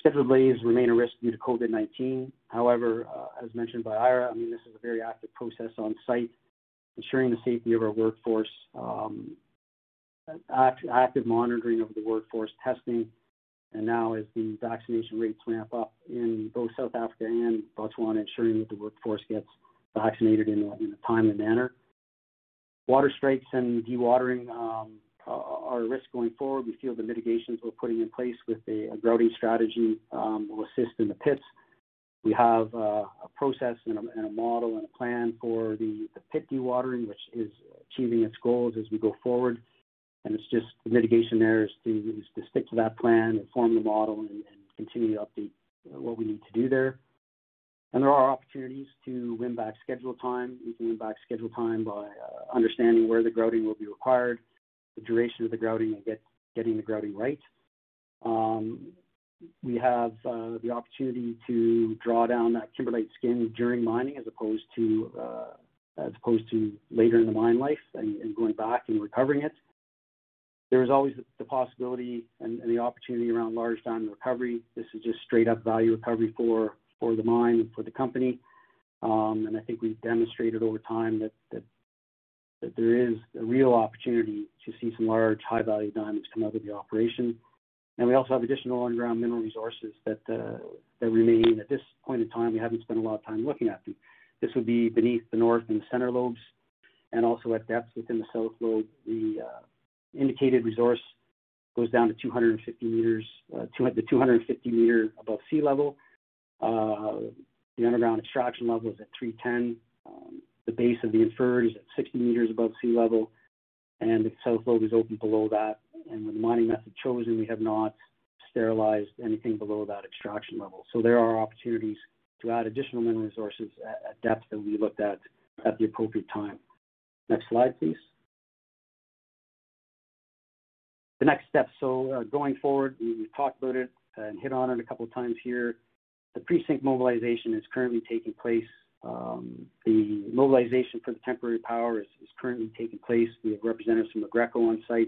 Scheduled delays remain a risk due to COVID-19. However, as mentioned by Ira, I mean, this is a very active process on site, ensuring the safety of our workforce, active monitoring of the workforce, testing, and now as the vaccination rates ramp up in both South Africa and Botswana, ensuring that the workforce gets vaccinated in a timely manner. Water strikes and dewatering are a risk going forward. We feel the mitigations we're putting in place with a grouting strategy will assist in the pits. We have a process and a model and a plan for the pit dewatering, which is achieving its goals as we go forward. And it's just the mitigation there is to stick to that plan and form the model and continue to update what we need to do there. And there are opportunities to win back schedule time. We can win back schedule time by understanding where the grouting will be required, the duration of the grouting, and getting the grouting right. We have the opportunity to draw down that kimberlite skin during mining as opposed to later in the mine life and going back and recovering it. There is always the possibility and the opportunity around large diamond recovery. This is just straight up value recovery for the mine and for the company. And I think we've demonstrated over time that there is a real opportunity to see some large, high-value diamonds come out of the operation. And we also have additional underground mineral resources that remain. At this point in time, we haven't spent a lot of time looking at them. This would be beneath the north and the center lobes, and also at depth within the south lobe. The indicated resource goes down to 250 meters, the 250 meter above sea level. The underground extraction level is at 310. The base of the inferred is at 60 meters above sea level, and the south lobe is open below that. And with the mining method chosen, we have not sterilized anything below that extraction level. So there are opportunities to add additional mineral resources at depth that we looked at the appropriate time. Next slide, please. The next step. So going forward, we've talked about it and hit on it a couple of times here. The precinct mobilization is currently taking place. The mobilization for the temporary power is currently taking place. We have representatives from McGreco on site.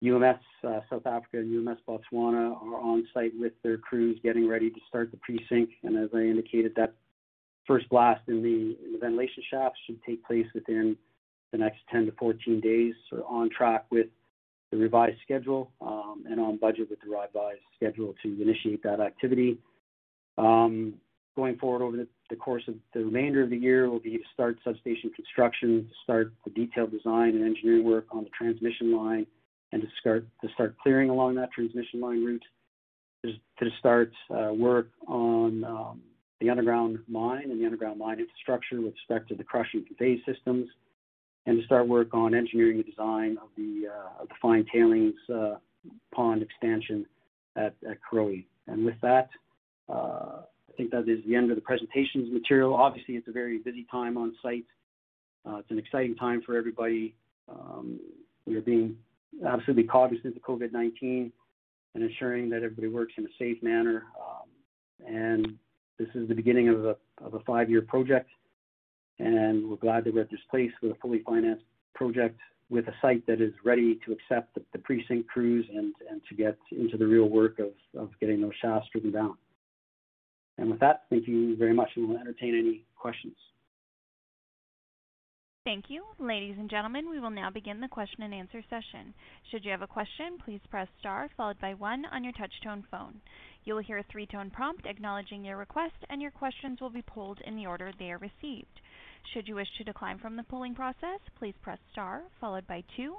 UMS South Africa and UMS Botswana are on site with their crews getting ready to start the precinct. And as I indicated, that first blast in the ventilation shaft should take place within the next 10 to 14 days, so on track with the revised schedule and on budget with the revised schedule to initiate that activity. Going forward over the course of the remainder of the year will be to start substation construction, to start the detailed design and engineering work on the transmission line, and to start clearing along that transmission line route, to start work on the underground mine and the underground mine infrastructure with respect to the crush and convey systems, and to start work on engineering and design of the fine tailings pond expansion at Karowe. And with that, I think that is the end of the presentations material. Obviously, it's a very busy time on site. It's an exciting time for everybody. We are being absolutely cognizant of COVID-19 and ensuring that everybody works in a safe manner. And this is the beginning of a 5-year project. And we're glad that we're at this place with a fully financed project with a site that is ready to accept the precinct crews and to get into the real work of getting those shafts driven down. And with that, thank you very much, and we'll entertain any questions. Thank you. Ladies and gentlemen, we will now begin the question and answer session. Should you have a question, please press star followed by 1 on your touch-tone phone. You will hear a 3-tone prompt acknowledging your request, and your questions will be polled in the order they are received. Should you wish to decline from the polling process, please press star followed by 2.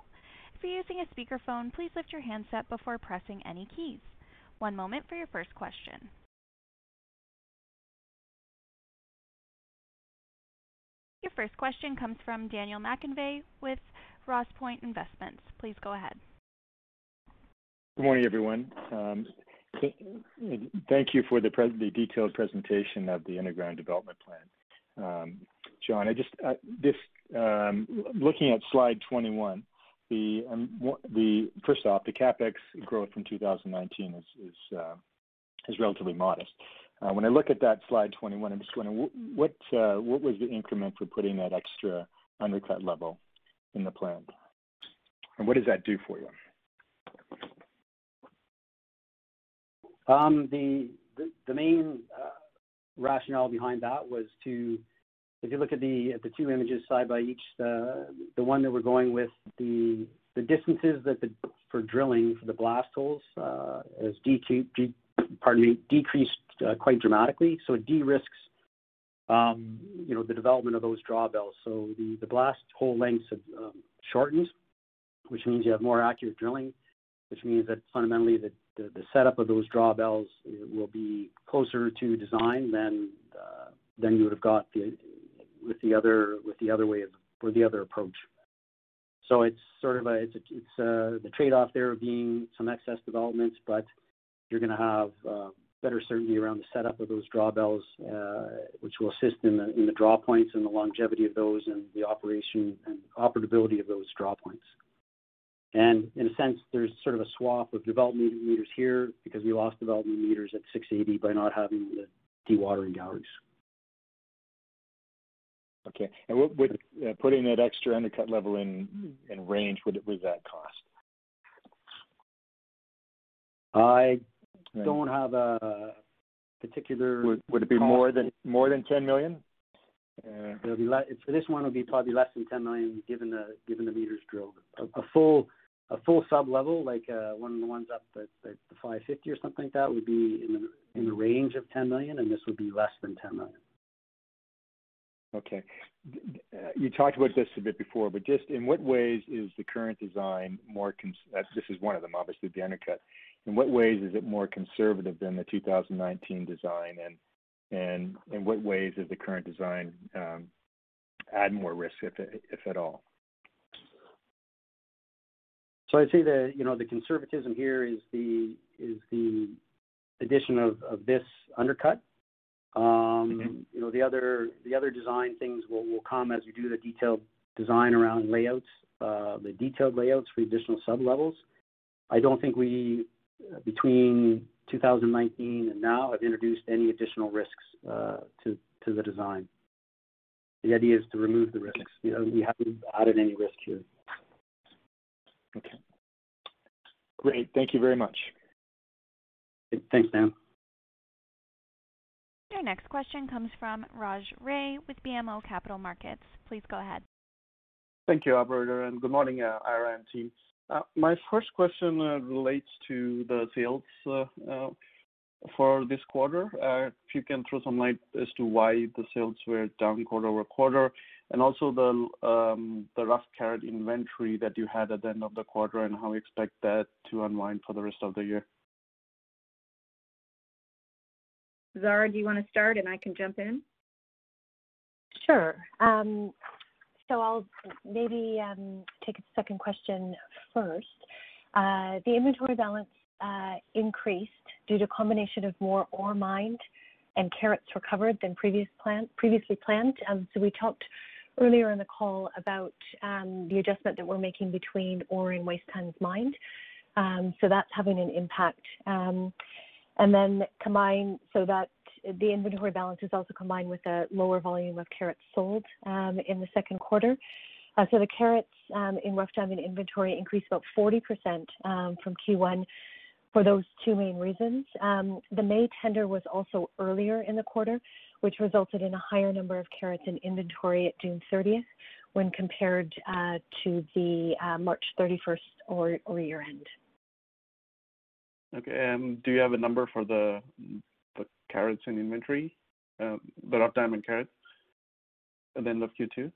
If you're using a speakerphone, please lift your handset before pressing any keys. One moment for your first question. Your first question comes from Daniel McInvey with Ross Point Investments. Please go ahead. Good morning, everyone. Thank you for the detailed presentation of the Underground Development Plan. John, I just looking at slide 21, the first off, the CapEx growth from 2019 is relatively modest. When I look at that slide 21, I'm just wondering what was the increment for putting that extra undercut level in the plan, and what does that do for you? The main rationale behind that was to, if you look at the two images side by each, the one that we're going with, the distances that for drilling for the blast holes is decreased quite dramatically, so it de-risks, the development of those drawbells. So the blast hole lengths have shortened, which means you have more accurate drilling, which means that fundamentally the, the setup of those drawbells will be closer to design than you would have got with the other approach. So it's sort of the trade-off there being some excess developments, but you're going to have better certainty around the setup of those drawbells, which will assist in the draw points and the longevity of those and the operation and operability of those draw points. And in a sense, there's sort of a swap of development meters here because we lost development meters at 680 by not having the dewatering galleries. Okay, and what would putting that extra undercut level in range? What would that cost? I don't have a particular. Would it be more than 10 million? It'll be for this one. It'll be probably less than 10 million, given the meters drilled. A full sub level, like one of the ones up at the 550 or something like that, would be in the range of 10 million, and this would be less than 10 million. Okay. You talked about this a bit before, but just in what ways is the current design more this is one of them, obviously, the undercut. In what ways is it more conservative than the 2019 design, and in what ways does the current design add more risk, if at all? So I'd say that, the conservatism here is the addition of this undercut. The other design things will come as we do the detailed design around layouts, the detailed layouts for additional sub-levels. I don't think we, between 2019 and now, have introduced any additional risks to the design. The idea is to remove the risks. We haven't added any risk here. Okay. Great. Thank you very much. Thanks, Dan. Your next question comes from Raj Ray with BMO Capital Markets. Please go ahead. Thank you, operator, and good morning, IRM team. My first question relates to the sales for this quarter. If you can throw some light as to why the sales were down quarter over quarter, and also the rough carrot inventory that you had at the end of the quarter and how you expect that to unwind for the rest of the year. Zara, do you want to start and I can jump in? Sure. So I'll maybe take the second question first. The inventory balance increased due to a combination of more ore mined and carats recovered than previously planned. So we talked earlier in the call about the adjustment that we're making between ore and waste tons mined. So that's having an impact. And then combined, so that the inventory balance is also combined with a lower volume of carats sold in the second quarter. So the carats in rough diamond inventory increased about 40% from Q1 for those two main reasons. The May tender was also earlier in the quarter, which resulted in a higher number of carats in inventory at June 30th when compared to the March 31st or year end. Okay. Do you have a number for the carats in inventory, the rough diamond carats, at the end of Q2?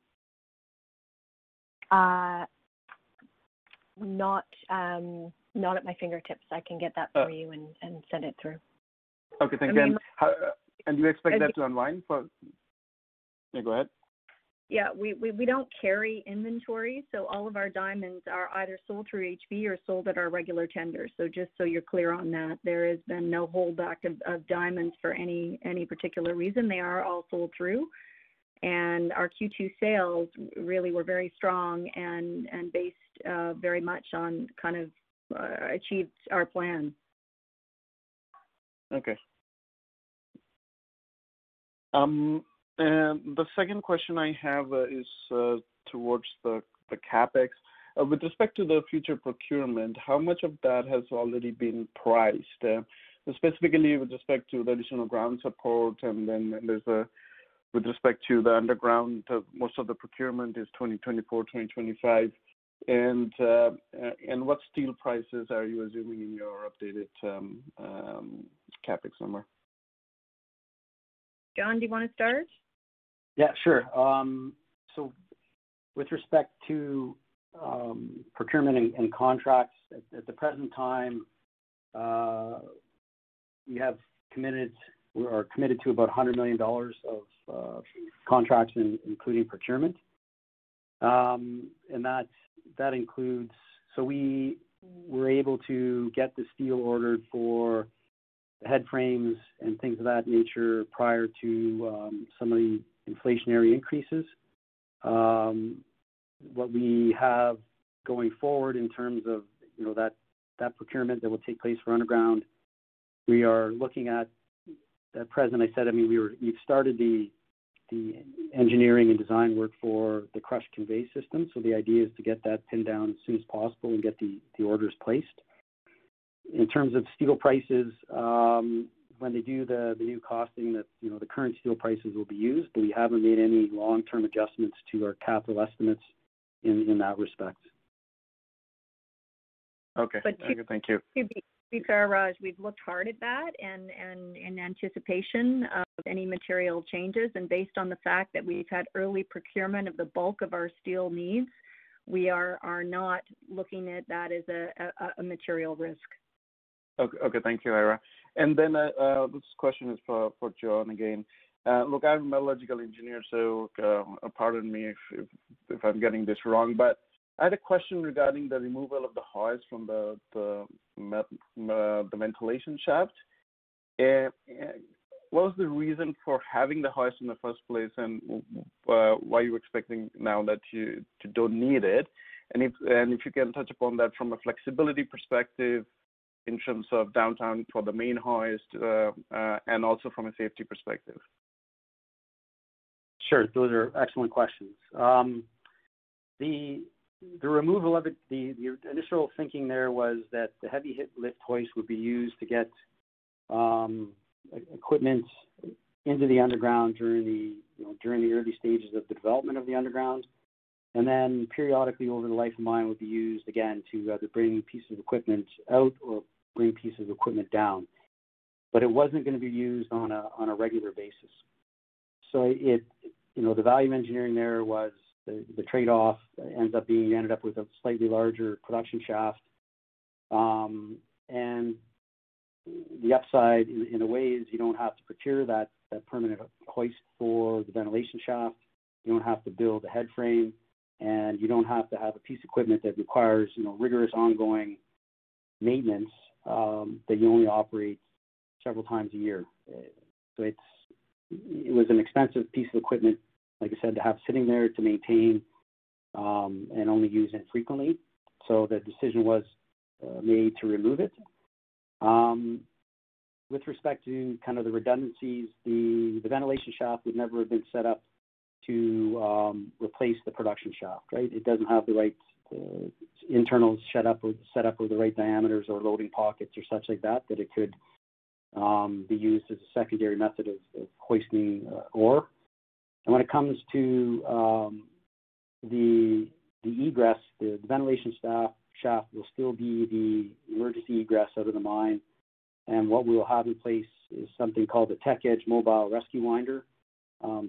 Not at my fingertips. I can get that for you and send it through. Okay, thank you. And do you expect that to unwind? Yeah, go ahead. Yeah, we don't carry inventory, so all of our diamonds are either sold through HB or sold at our regular tenders. So just so you're clear on that, there has been no holdback of diamonds for any particular reason. They are all sold through. And our Q2 sales really were very strong and based very much on kind of achieved our plan. Okay. And the second question I have is towards the CapEx. With respect to the future procurement, how much of that has already been priced? Specifically with respect to the additional ground support, and then there's with respect to the underground, most of the procurement is 2024, 2025. And what steel prices are you assuming in your updated CapEx number? John, do you want to start? Yeah, sure. So with respect to procurement and contracts, at the present time, We have committed, we are committed to about $100 million of contracts, including procurement. And that includes, so we were able to get the steel ordered for head frames and things of that nature prior to some of the inflationary increases. What we have going forward in terms of, you know, that procurement that will take place for underground, we are looking at present. We've started the engineering and design work for the crush convey system. So the idea is to get that pinned down as soon as possible and get the orders placed. In terms of steel prices, when they do the new costing, that, you know, the current steel prices will be used, but we haven't made any long-term adjustments to our capital estimates in that respect. Okay, thank you. To be fair, Raj, we've looked hard at that and in anticipation of any material changes, and based on the fact that we've had early procurement of the bulk of our steel needs, we are not looking at that as a material risk. Okay, thank you, Ira. And then this question is for John again. Look, I'm a metallurgical engineer, so pardon me if I'm getting this wrong, but I had a question regarding the removal of the hoist from the ventilation shaft. What was the reason for having the hoist in the first place, and why are you expecting now that you don't need it? And if you can touch upon that from a flexibility perspective, in terms of downtown for the main hoist, and also from a safety perspective? Sure, those are excellent questions. The removal of it, the initial thinking there was that the heavy lift hoist would be used to get equipment into the underground during the early stages of the development of the underground, and then periodically over the life of mine would be used again to either bring pieces of equipment out or bring pieces of equipment down. But it wasn't going to be used on a regular basis. So the value engineering there was the trade-off ends up being you ended up with a slightly larger production shaft, and the upside in a way is you don't have to procure that permanent hoist for the ventilation shaft. You don't have to build a head frame, and you don't have to have a piece of equipment that requires, you know, rigorous ongoing maintenance that you only operate several times a year. So it was an expensive piece of equipment, like I said, to have sitting there to maintain and only use infrequently. So the decision was made to remove it. With respect to kind of the redundancies, the ventilation shaft would never have been set up to replace the production shaft, right? It doesn't have the right internals set up with the right diameters or loading pockets or such like that it could be used as a secondary method of hoisting ore. And when it comes to the egress, the ventilation shaft will still be the emergency egress out of the mine. And what we will have in place is something called the Tech Edge Mobile Rescue Winder.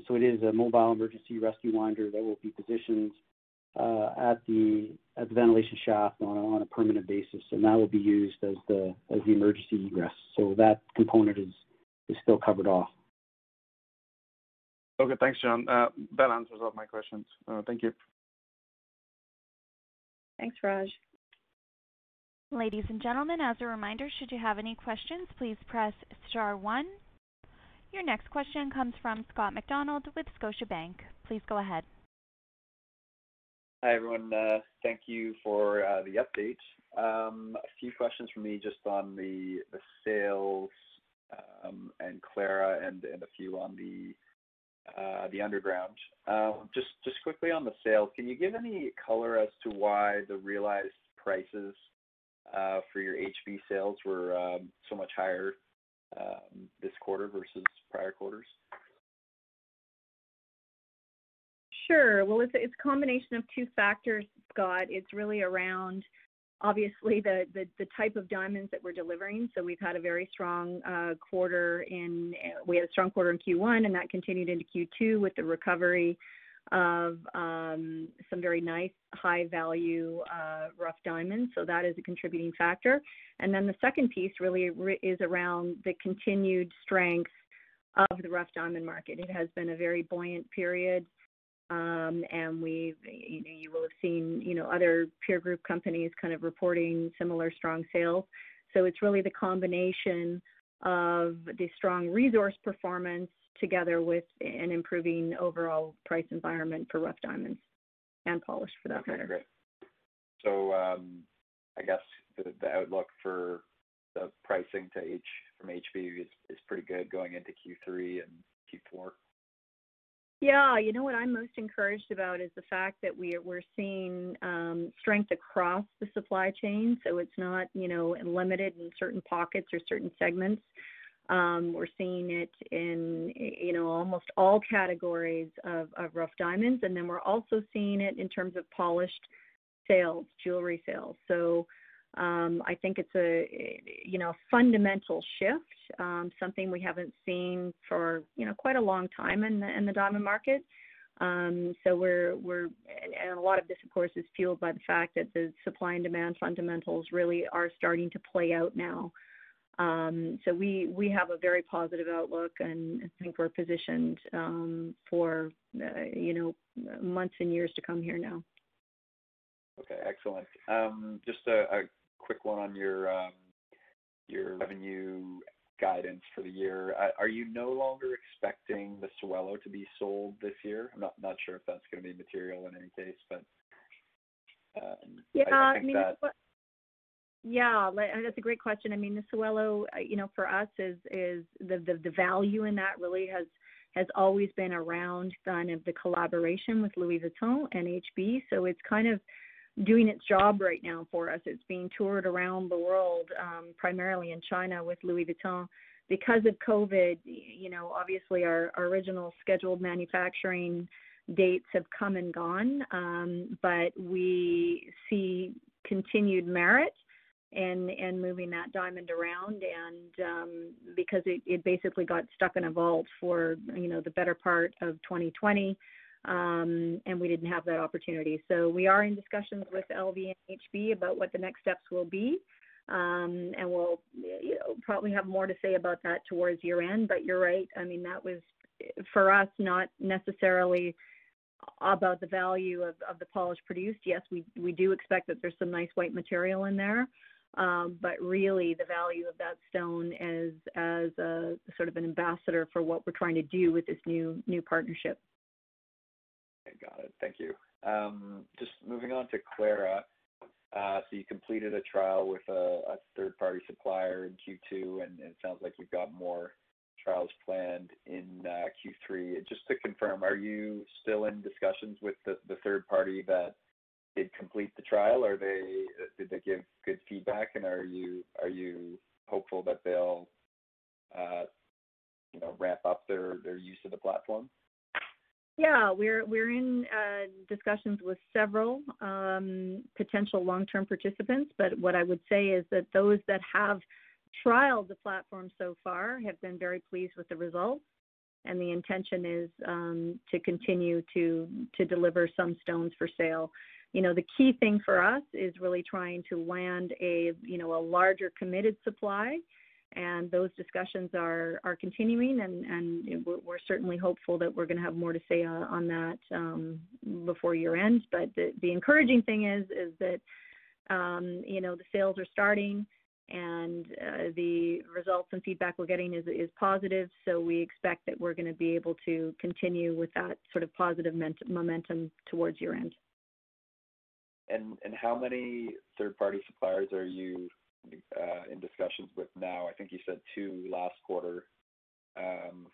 So it is a mobile emergency rescue winder that will be positioned at the ventilation shaft on a permanent basis, and that will be used as the emergency egress. So that component is still covered off. Okay, thanks, John. That answers all my questions. Thank you. Thanks, Raj. Ladies and gentlemen, as a reminder, should you have any questions, please press *1. Your next question comes from Scott McDonald with Scotiabank. Please go ahead. Hi, everyone. Thank you for the update. A few questions from me just on the sales and Clara and a few on the underground. Just quickly on the sales, can you give any color as to why the realized prices for your HB sales were so much higher this quarter versus prior quarters? Sure. Well, it's a combination of two factors, Scott. It's really around, obviously, the type of diamonds that we're delivering. So we've had a very strong quarter in Q1, and that continued into Q2 with the recovery of some very nice high-value rough diamonds. So that is a contributing factor. And then the second piece really is around the continued strength of the rough diamond market. It has been a very buoyant period. And we've, you will have seen, other peer group companies kind of reporting similar strong sales. So it's really the combination of the strong resource performance together with an improving overall price environment for rough diamonds and polished for that matter. Great. So I guess the outlook for the pricing to HB is pretty good going into Q3 and Q4. Yeah, what I'm most encouraged about is the fact that we're seeing strength across the supply chain. So it's not, limited in certain pockets or certain segments. We're seeing it in, almost all categories of rough diamonds. And then we're also seeing it in terms of polished sales, jewelry sales. So I think it's a, fundamental shift, something we haven't seen for, quite a long time in the diamond market. So and a lot of this, of course, is fueled by the fact that the supply and demand fundamentals really are starting to play out now. So we have a very positive outlook, and I think we're positioned for, months and years to come here now. Okay, excellent. Just a quick one on your revenue guidance for the year. Are you no longer expecting the Sewelô to be sold this year? I'm not sure if that's going to be material in any case, but yeah, I think yeah, that's a great question. I mean, the Sewelô, for us is the value in that really has always been around kind of the collaboration with Louis Vuitton and HB. So it's kind of doing its job right now for us. It's being toured around the world, primarily in China with Louis Vuitton. Because of COVID, obviously our original scheduled manufacturing dates have come and gone, but we see continued merit and moving that diamond around, and because it basically got stuck in a vault for, the better part of 2020, and we didn't have that opportunity. So we are in discussions with LV and HB about what the next steps will be, and we'll probably have more to say about that towards year end, but you're right. I mean, that was, for us, not necessarily about the value of the polish produced. Yes, we do expect that there's some nice white material in there. But really the value of that stone as a sort of an ambassador for what we're trying to do with this new partnership. Okay, got it. Thank you. Just moving on to Clara. So you completed a trial with a third-party supplier in Q2, and it sounds like you've got more trials planned in Q3. Just to confirm, are you still in discussions with the third party that did complete the trial? Did they give good feedback, and are you hopeful that they'll ramp up their use of the platform? Yeah, we're in discussions with several potential long-term participants, but what I would say is that those that have trialed the platform so far have been very pleased with the results, and the intention is to continue to deliver some stones for sale. The key thing for us is really trying to land a larger committed supply, and those discussions are continuing, and we're certainly hopeful that we're going to have more to say on that before year end. But the encouraging thing is that the sales are starting, and the results and feedback we're getting is positive. So we expect that we're going to be able to continue with that sort of positive momentum towards year end. And how many third-party suppliers are you in discussions with now? I think you said 2 last quarter. And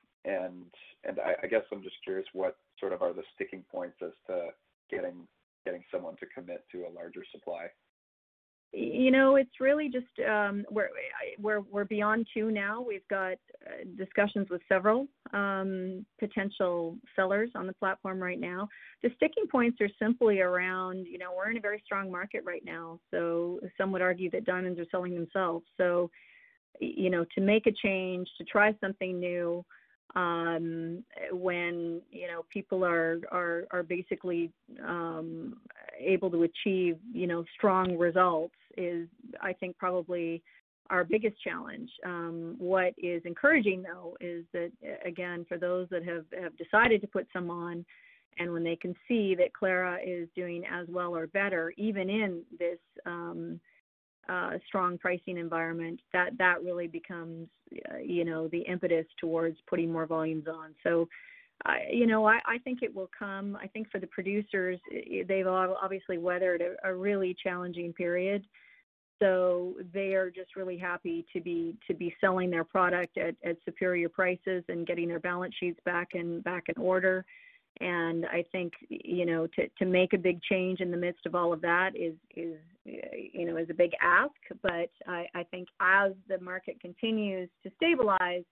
I guess I'm just curious, what sort of are the sticking points as to getting someone to commit to a larger supply? It's really just we're beyond 2 now. We've got discussions with several potential sellers on the platform right now. The sticking points are simply around, we're in a very strong market right now. So some would argue that diamonds are selling themselves. So, to make a change, to try something new, when, you know, people are basically able to achieve, you know, strong results is, I think, probably our biggest challenge. What is encouraging, though, is that, again, for those that have decided to put some on, and when they can see that Clara is doing as well or better, even in this strong pricing environment, that really becomes, you know, the impetus towards putting more volumes on. So, you know, I think it will come. I think for the producers, they've obviously weathered a really challenging period. So they are just really happy to be selling their product at superior prices and getting their balance sheets back in order. And I think, you know, to make a big change in the midst of all of that is you know, is a big ask. But I think as the market continues to stabilize,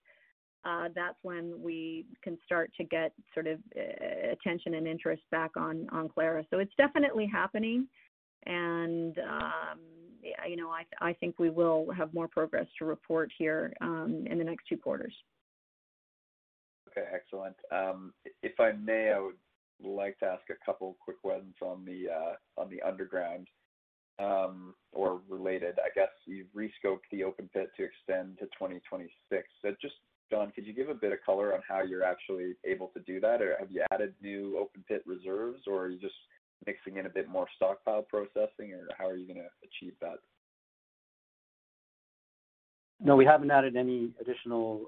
that's when we can start to get sort of attention and interest back on Clara. So it's definitely happening. And, you know, I think we will have more progress to report here in the next 2 quarters. Okay, excellent. If I may, I would like to ask a couple quick ones on the underground or related. I guess you've rescoped the open pit to extend to 2026. So just, John, could you give a bit of color on how you're actually able to do that? Or have you added new open pit reserves, or are you just mixing in a bit more stockpile processing, or how are you going to achieve that? No, we haven't added any additional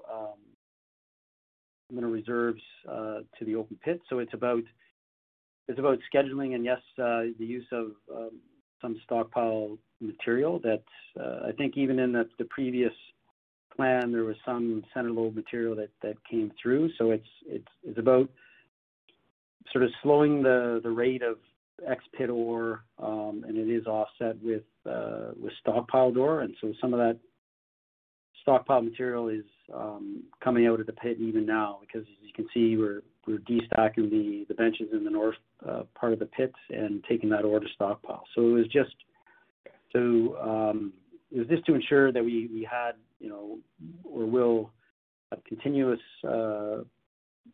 mineral reserves to the open pit. So it's about scheduling and, yes, the use of some stockpile material that I think even in the previous plan there was some center lobe material that came through. So it's about sort of slowing the rate of ex-pit ore, and it is offset with stockpiled ore, and so some of that stockpile material is coming out of the pit even now, because as you can see, we're destacking the benches in the north part of the pit and taking that ore to stockpile. So it was just to ensure that we had, you know, or will have continuous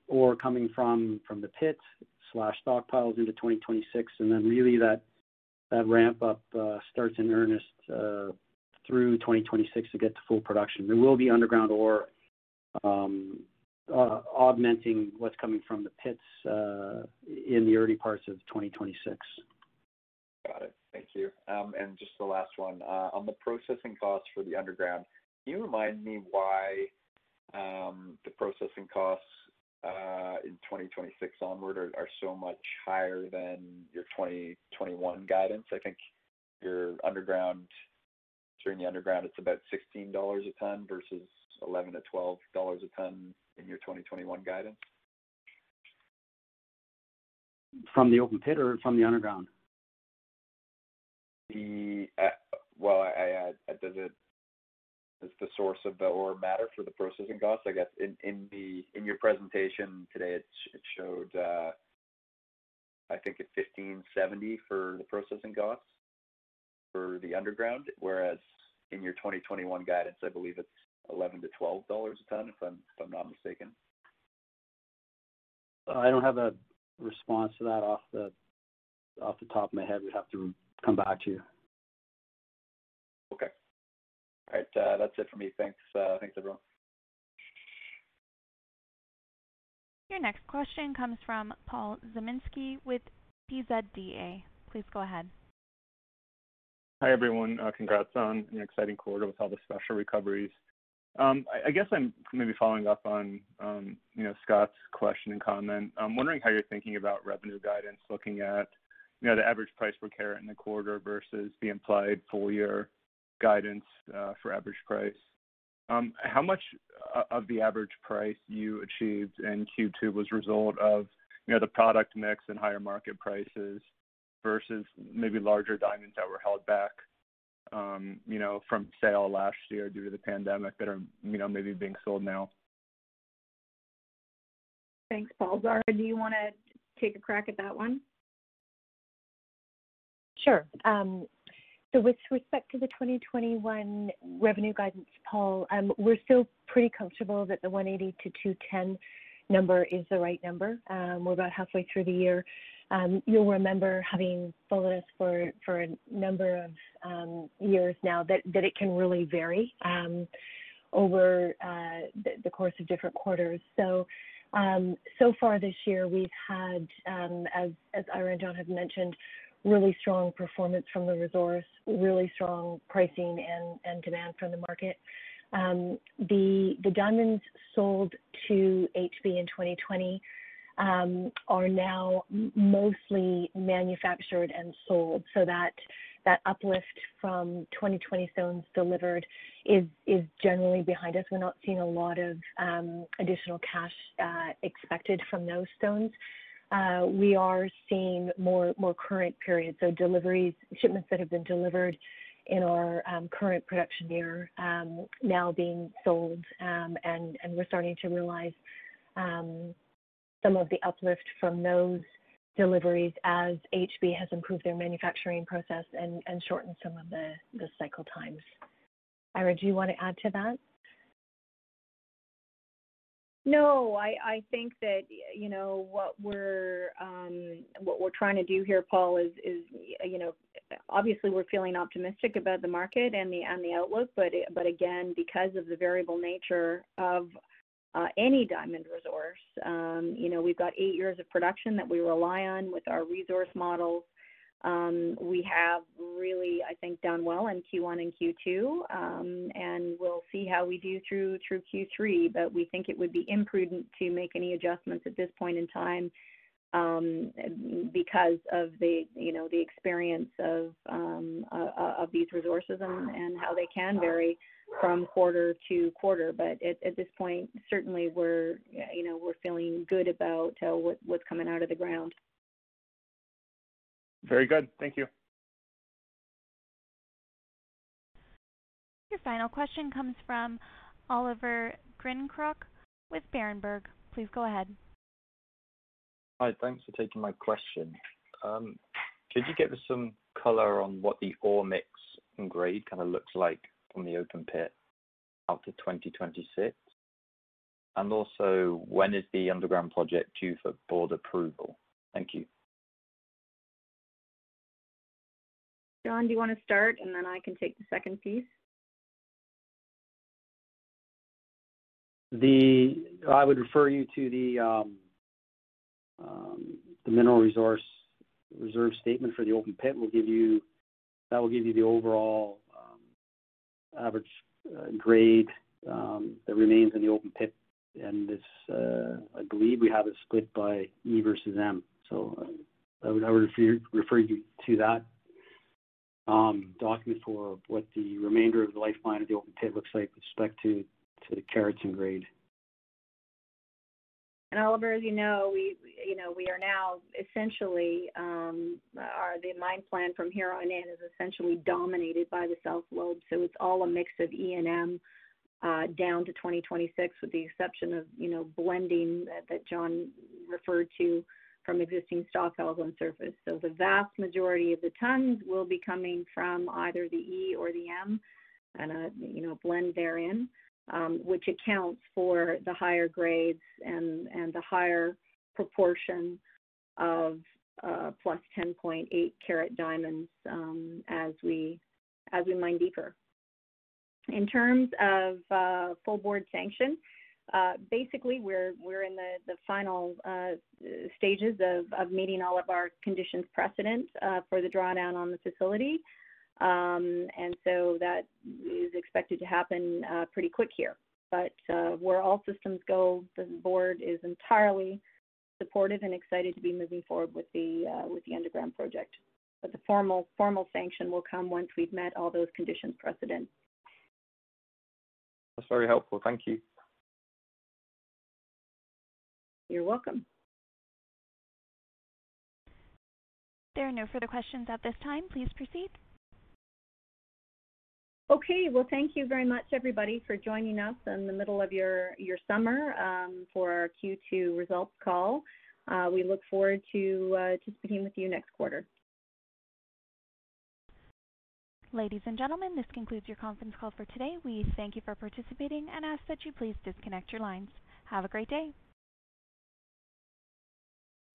ore coming from the pit / stockpiles into 2026, and then really that ramp up starts in earnest through 2026 to get to full production. There will be underground ore augmenting what's coming from the pits in the early parts of 2026. Got it. Thank you. And just the last one, on the processing costs for the underground, can you remind me why the processing costs in 2026 onward are so much higher than your 2021 guidance? I think your underground, during the underground, it's about $16 a ton versus $11 to $12 a ton in your 2021 guidance. From the open pit or from the underground? Does the source of the ore matter for the processing costs? I guess in your presentation today, it showed I think at $15.70 for the processing costs for the underground, whereas in your 2021 guidance, I believe it's $11 to $12 a ton, if I'm not mistaken. I don't have a response to that off the top of my head. We'd have to come back to you. Okay. All right, that's it for me. Thanks. Thanks, everyone. Your next question comes from Paul Zeminski with PZDA. Please go ahead. Hi, everyone. Congrats on an exciting quarter with all the special recoveries. I guess I'm maybe following up on, you know, Scott's question and comment. I'm wondering how you're thinking about revenue guidance, looking at, you know, the average price per carat in the quarter versus the implied full year guidance for average price. How much of the average price you achieved in Q2 was a result of, you know, the product mix and higher market prices versus maybe larger diamonds that were held back, you know, from sale last year due to the pandemic that are, you know, maybe being sold now? Thanks, Paul. Zara, do you want to take a crack at that one? Sure. So with respect to the 2021 revenue guidance, Paul, we're still pretty comfortable that the 180 to 210 number is the right number. We're about halfway through the year. You'll remember, having followed us for a number of years now, that it can really vary over the course of different quarters. So so far this year, we've had, as Ira and John have mentioned, really strong performance from the resource, really strong pricing and demand from the market. The diamonds sold to HB in 2020 are now mostly manufactured and sold, so that uplift from 2020 stones delivered is generally behind us. We're not seeing a lot of additional cash expected from those stones. We are seeing more current period, so deliveries, shipments that have been delivered in our current production year now being sold, and we're starting to realize some of the uplift from those deliveries as HB has improved their manufacturing process and shortened some of the cycle times. Ira, do you want to add to that? No, I think that, you know, what we're trying to do here, Paul, is, you know, obviously we're feeling optimistic about the market and the outlook, but again, because of the variable nature of any diamond resource, you know, we've got 8 years of production that we rely on with our resource models. We have really, I think, done well in Q1 and Q2, and we'll see how we do through Q3, but we think it would be imprudent to make any adjustments at this point in time because of the experience of these resources and how they can vary from quarter to quarter. But at this point, certainly we're feeling good about what's coming out of the ground. Very good. Thank you. Your final question comes from Oliver Grincroc with Berenberg. Please go ahead. Hi, thanks for taking my question. Could you give us some color on what the ore mix and grade kind of looks like from the open pit out to 2026? And also, when is the underground project due for board approval? Thank you. John, do you want to start, and then I can take the second piece? I would refer you to the mineral resource reserve statement for the open pit. That will give you the overall average grade that remains in the open pit, and I believe we have it split by E versus M. So I would refer you to that document for what the remainder of the life mine of the open pit looks like with respect to the carats and grade. And Oliver, as you know, we are now essentially the mine plan from here on in is essentially dominated by the South Lobe, so it's all a mix of E and M down to 2026, with the exception of blending that John referred to from existing stockpiles on surface. So the vast majority of the tons will be coming from either the E or the M, and a blend therein, which accounts for the higher grades and the higher proportion of plus 10.8 carat diamonds as we mine deeper. In terms of full board sanction, basically, we're in the final stages of meeting all of our conditions precedent for the drawdown on the facility, and so that is expected to happen pretty quick here. But where all systems go, the board is entirely supportive and excited to be moving forward with the underground project. But the formal sanction will come once we've met all those conditions precedent. That's very helpful. Thank you. You're welcome. There are no further questions at this time. Please proceed. Okay. Well, thank you very much, everybody, for joining us in the middle of your summer for our Q2 results call. We look forward to speaking with you next quarter. Ladies and gentlemen, this concludes your conference call for today. We thank you for participating and ask that you please disconnect your lines. Have a great day.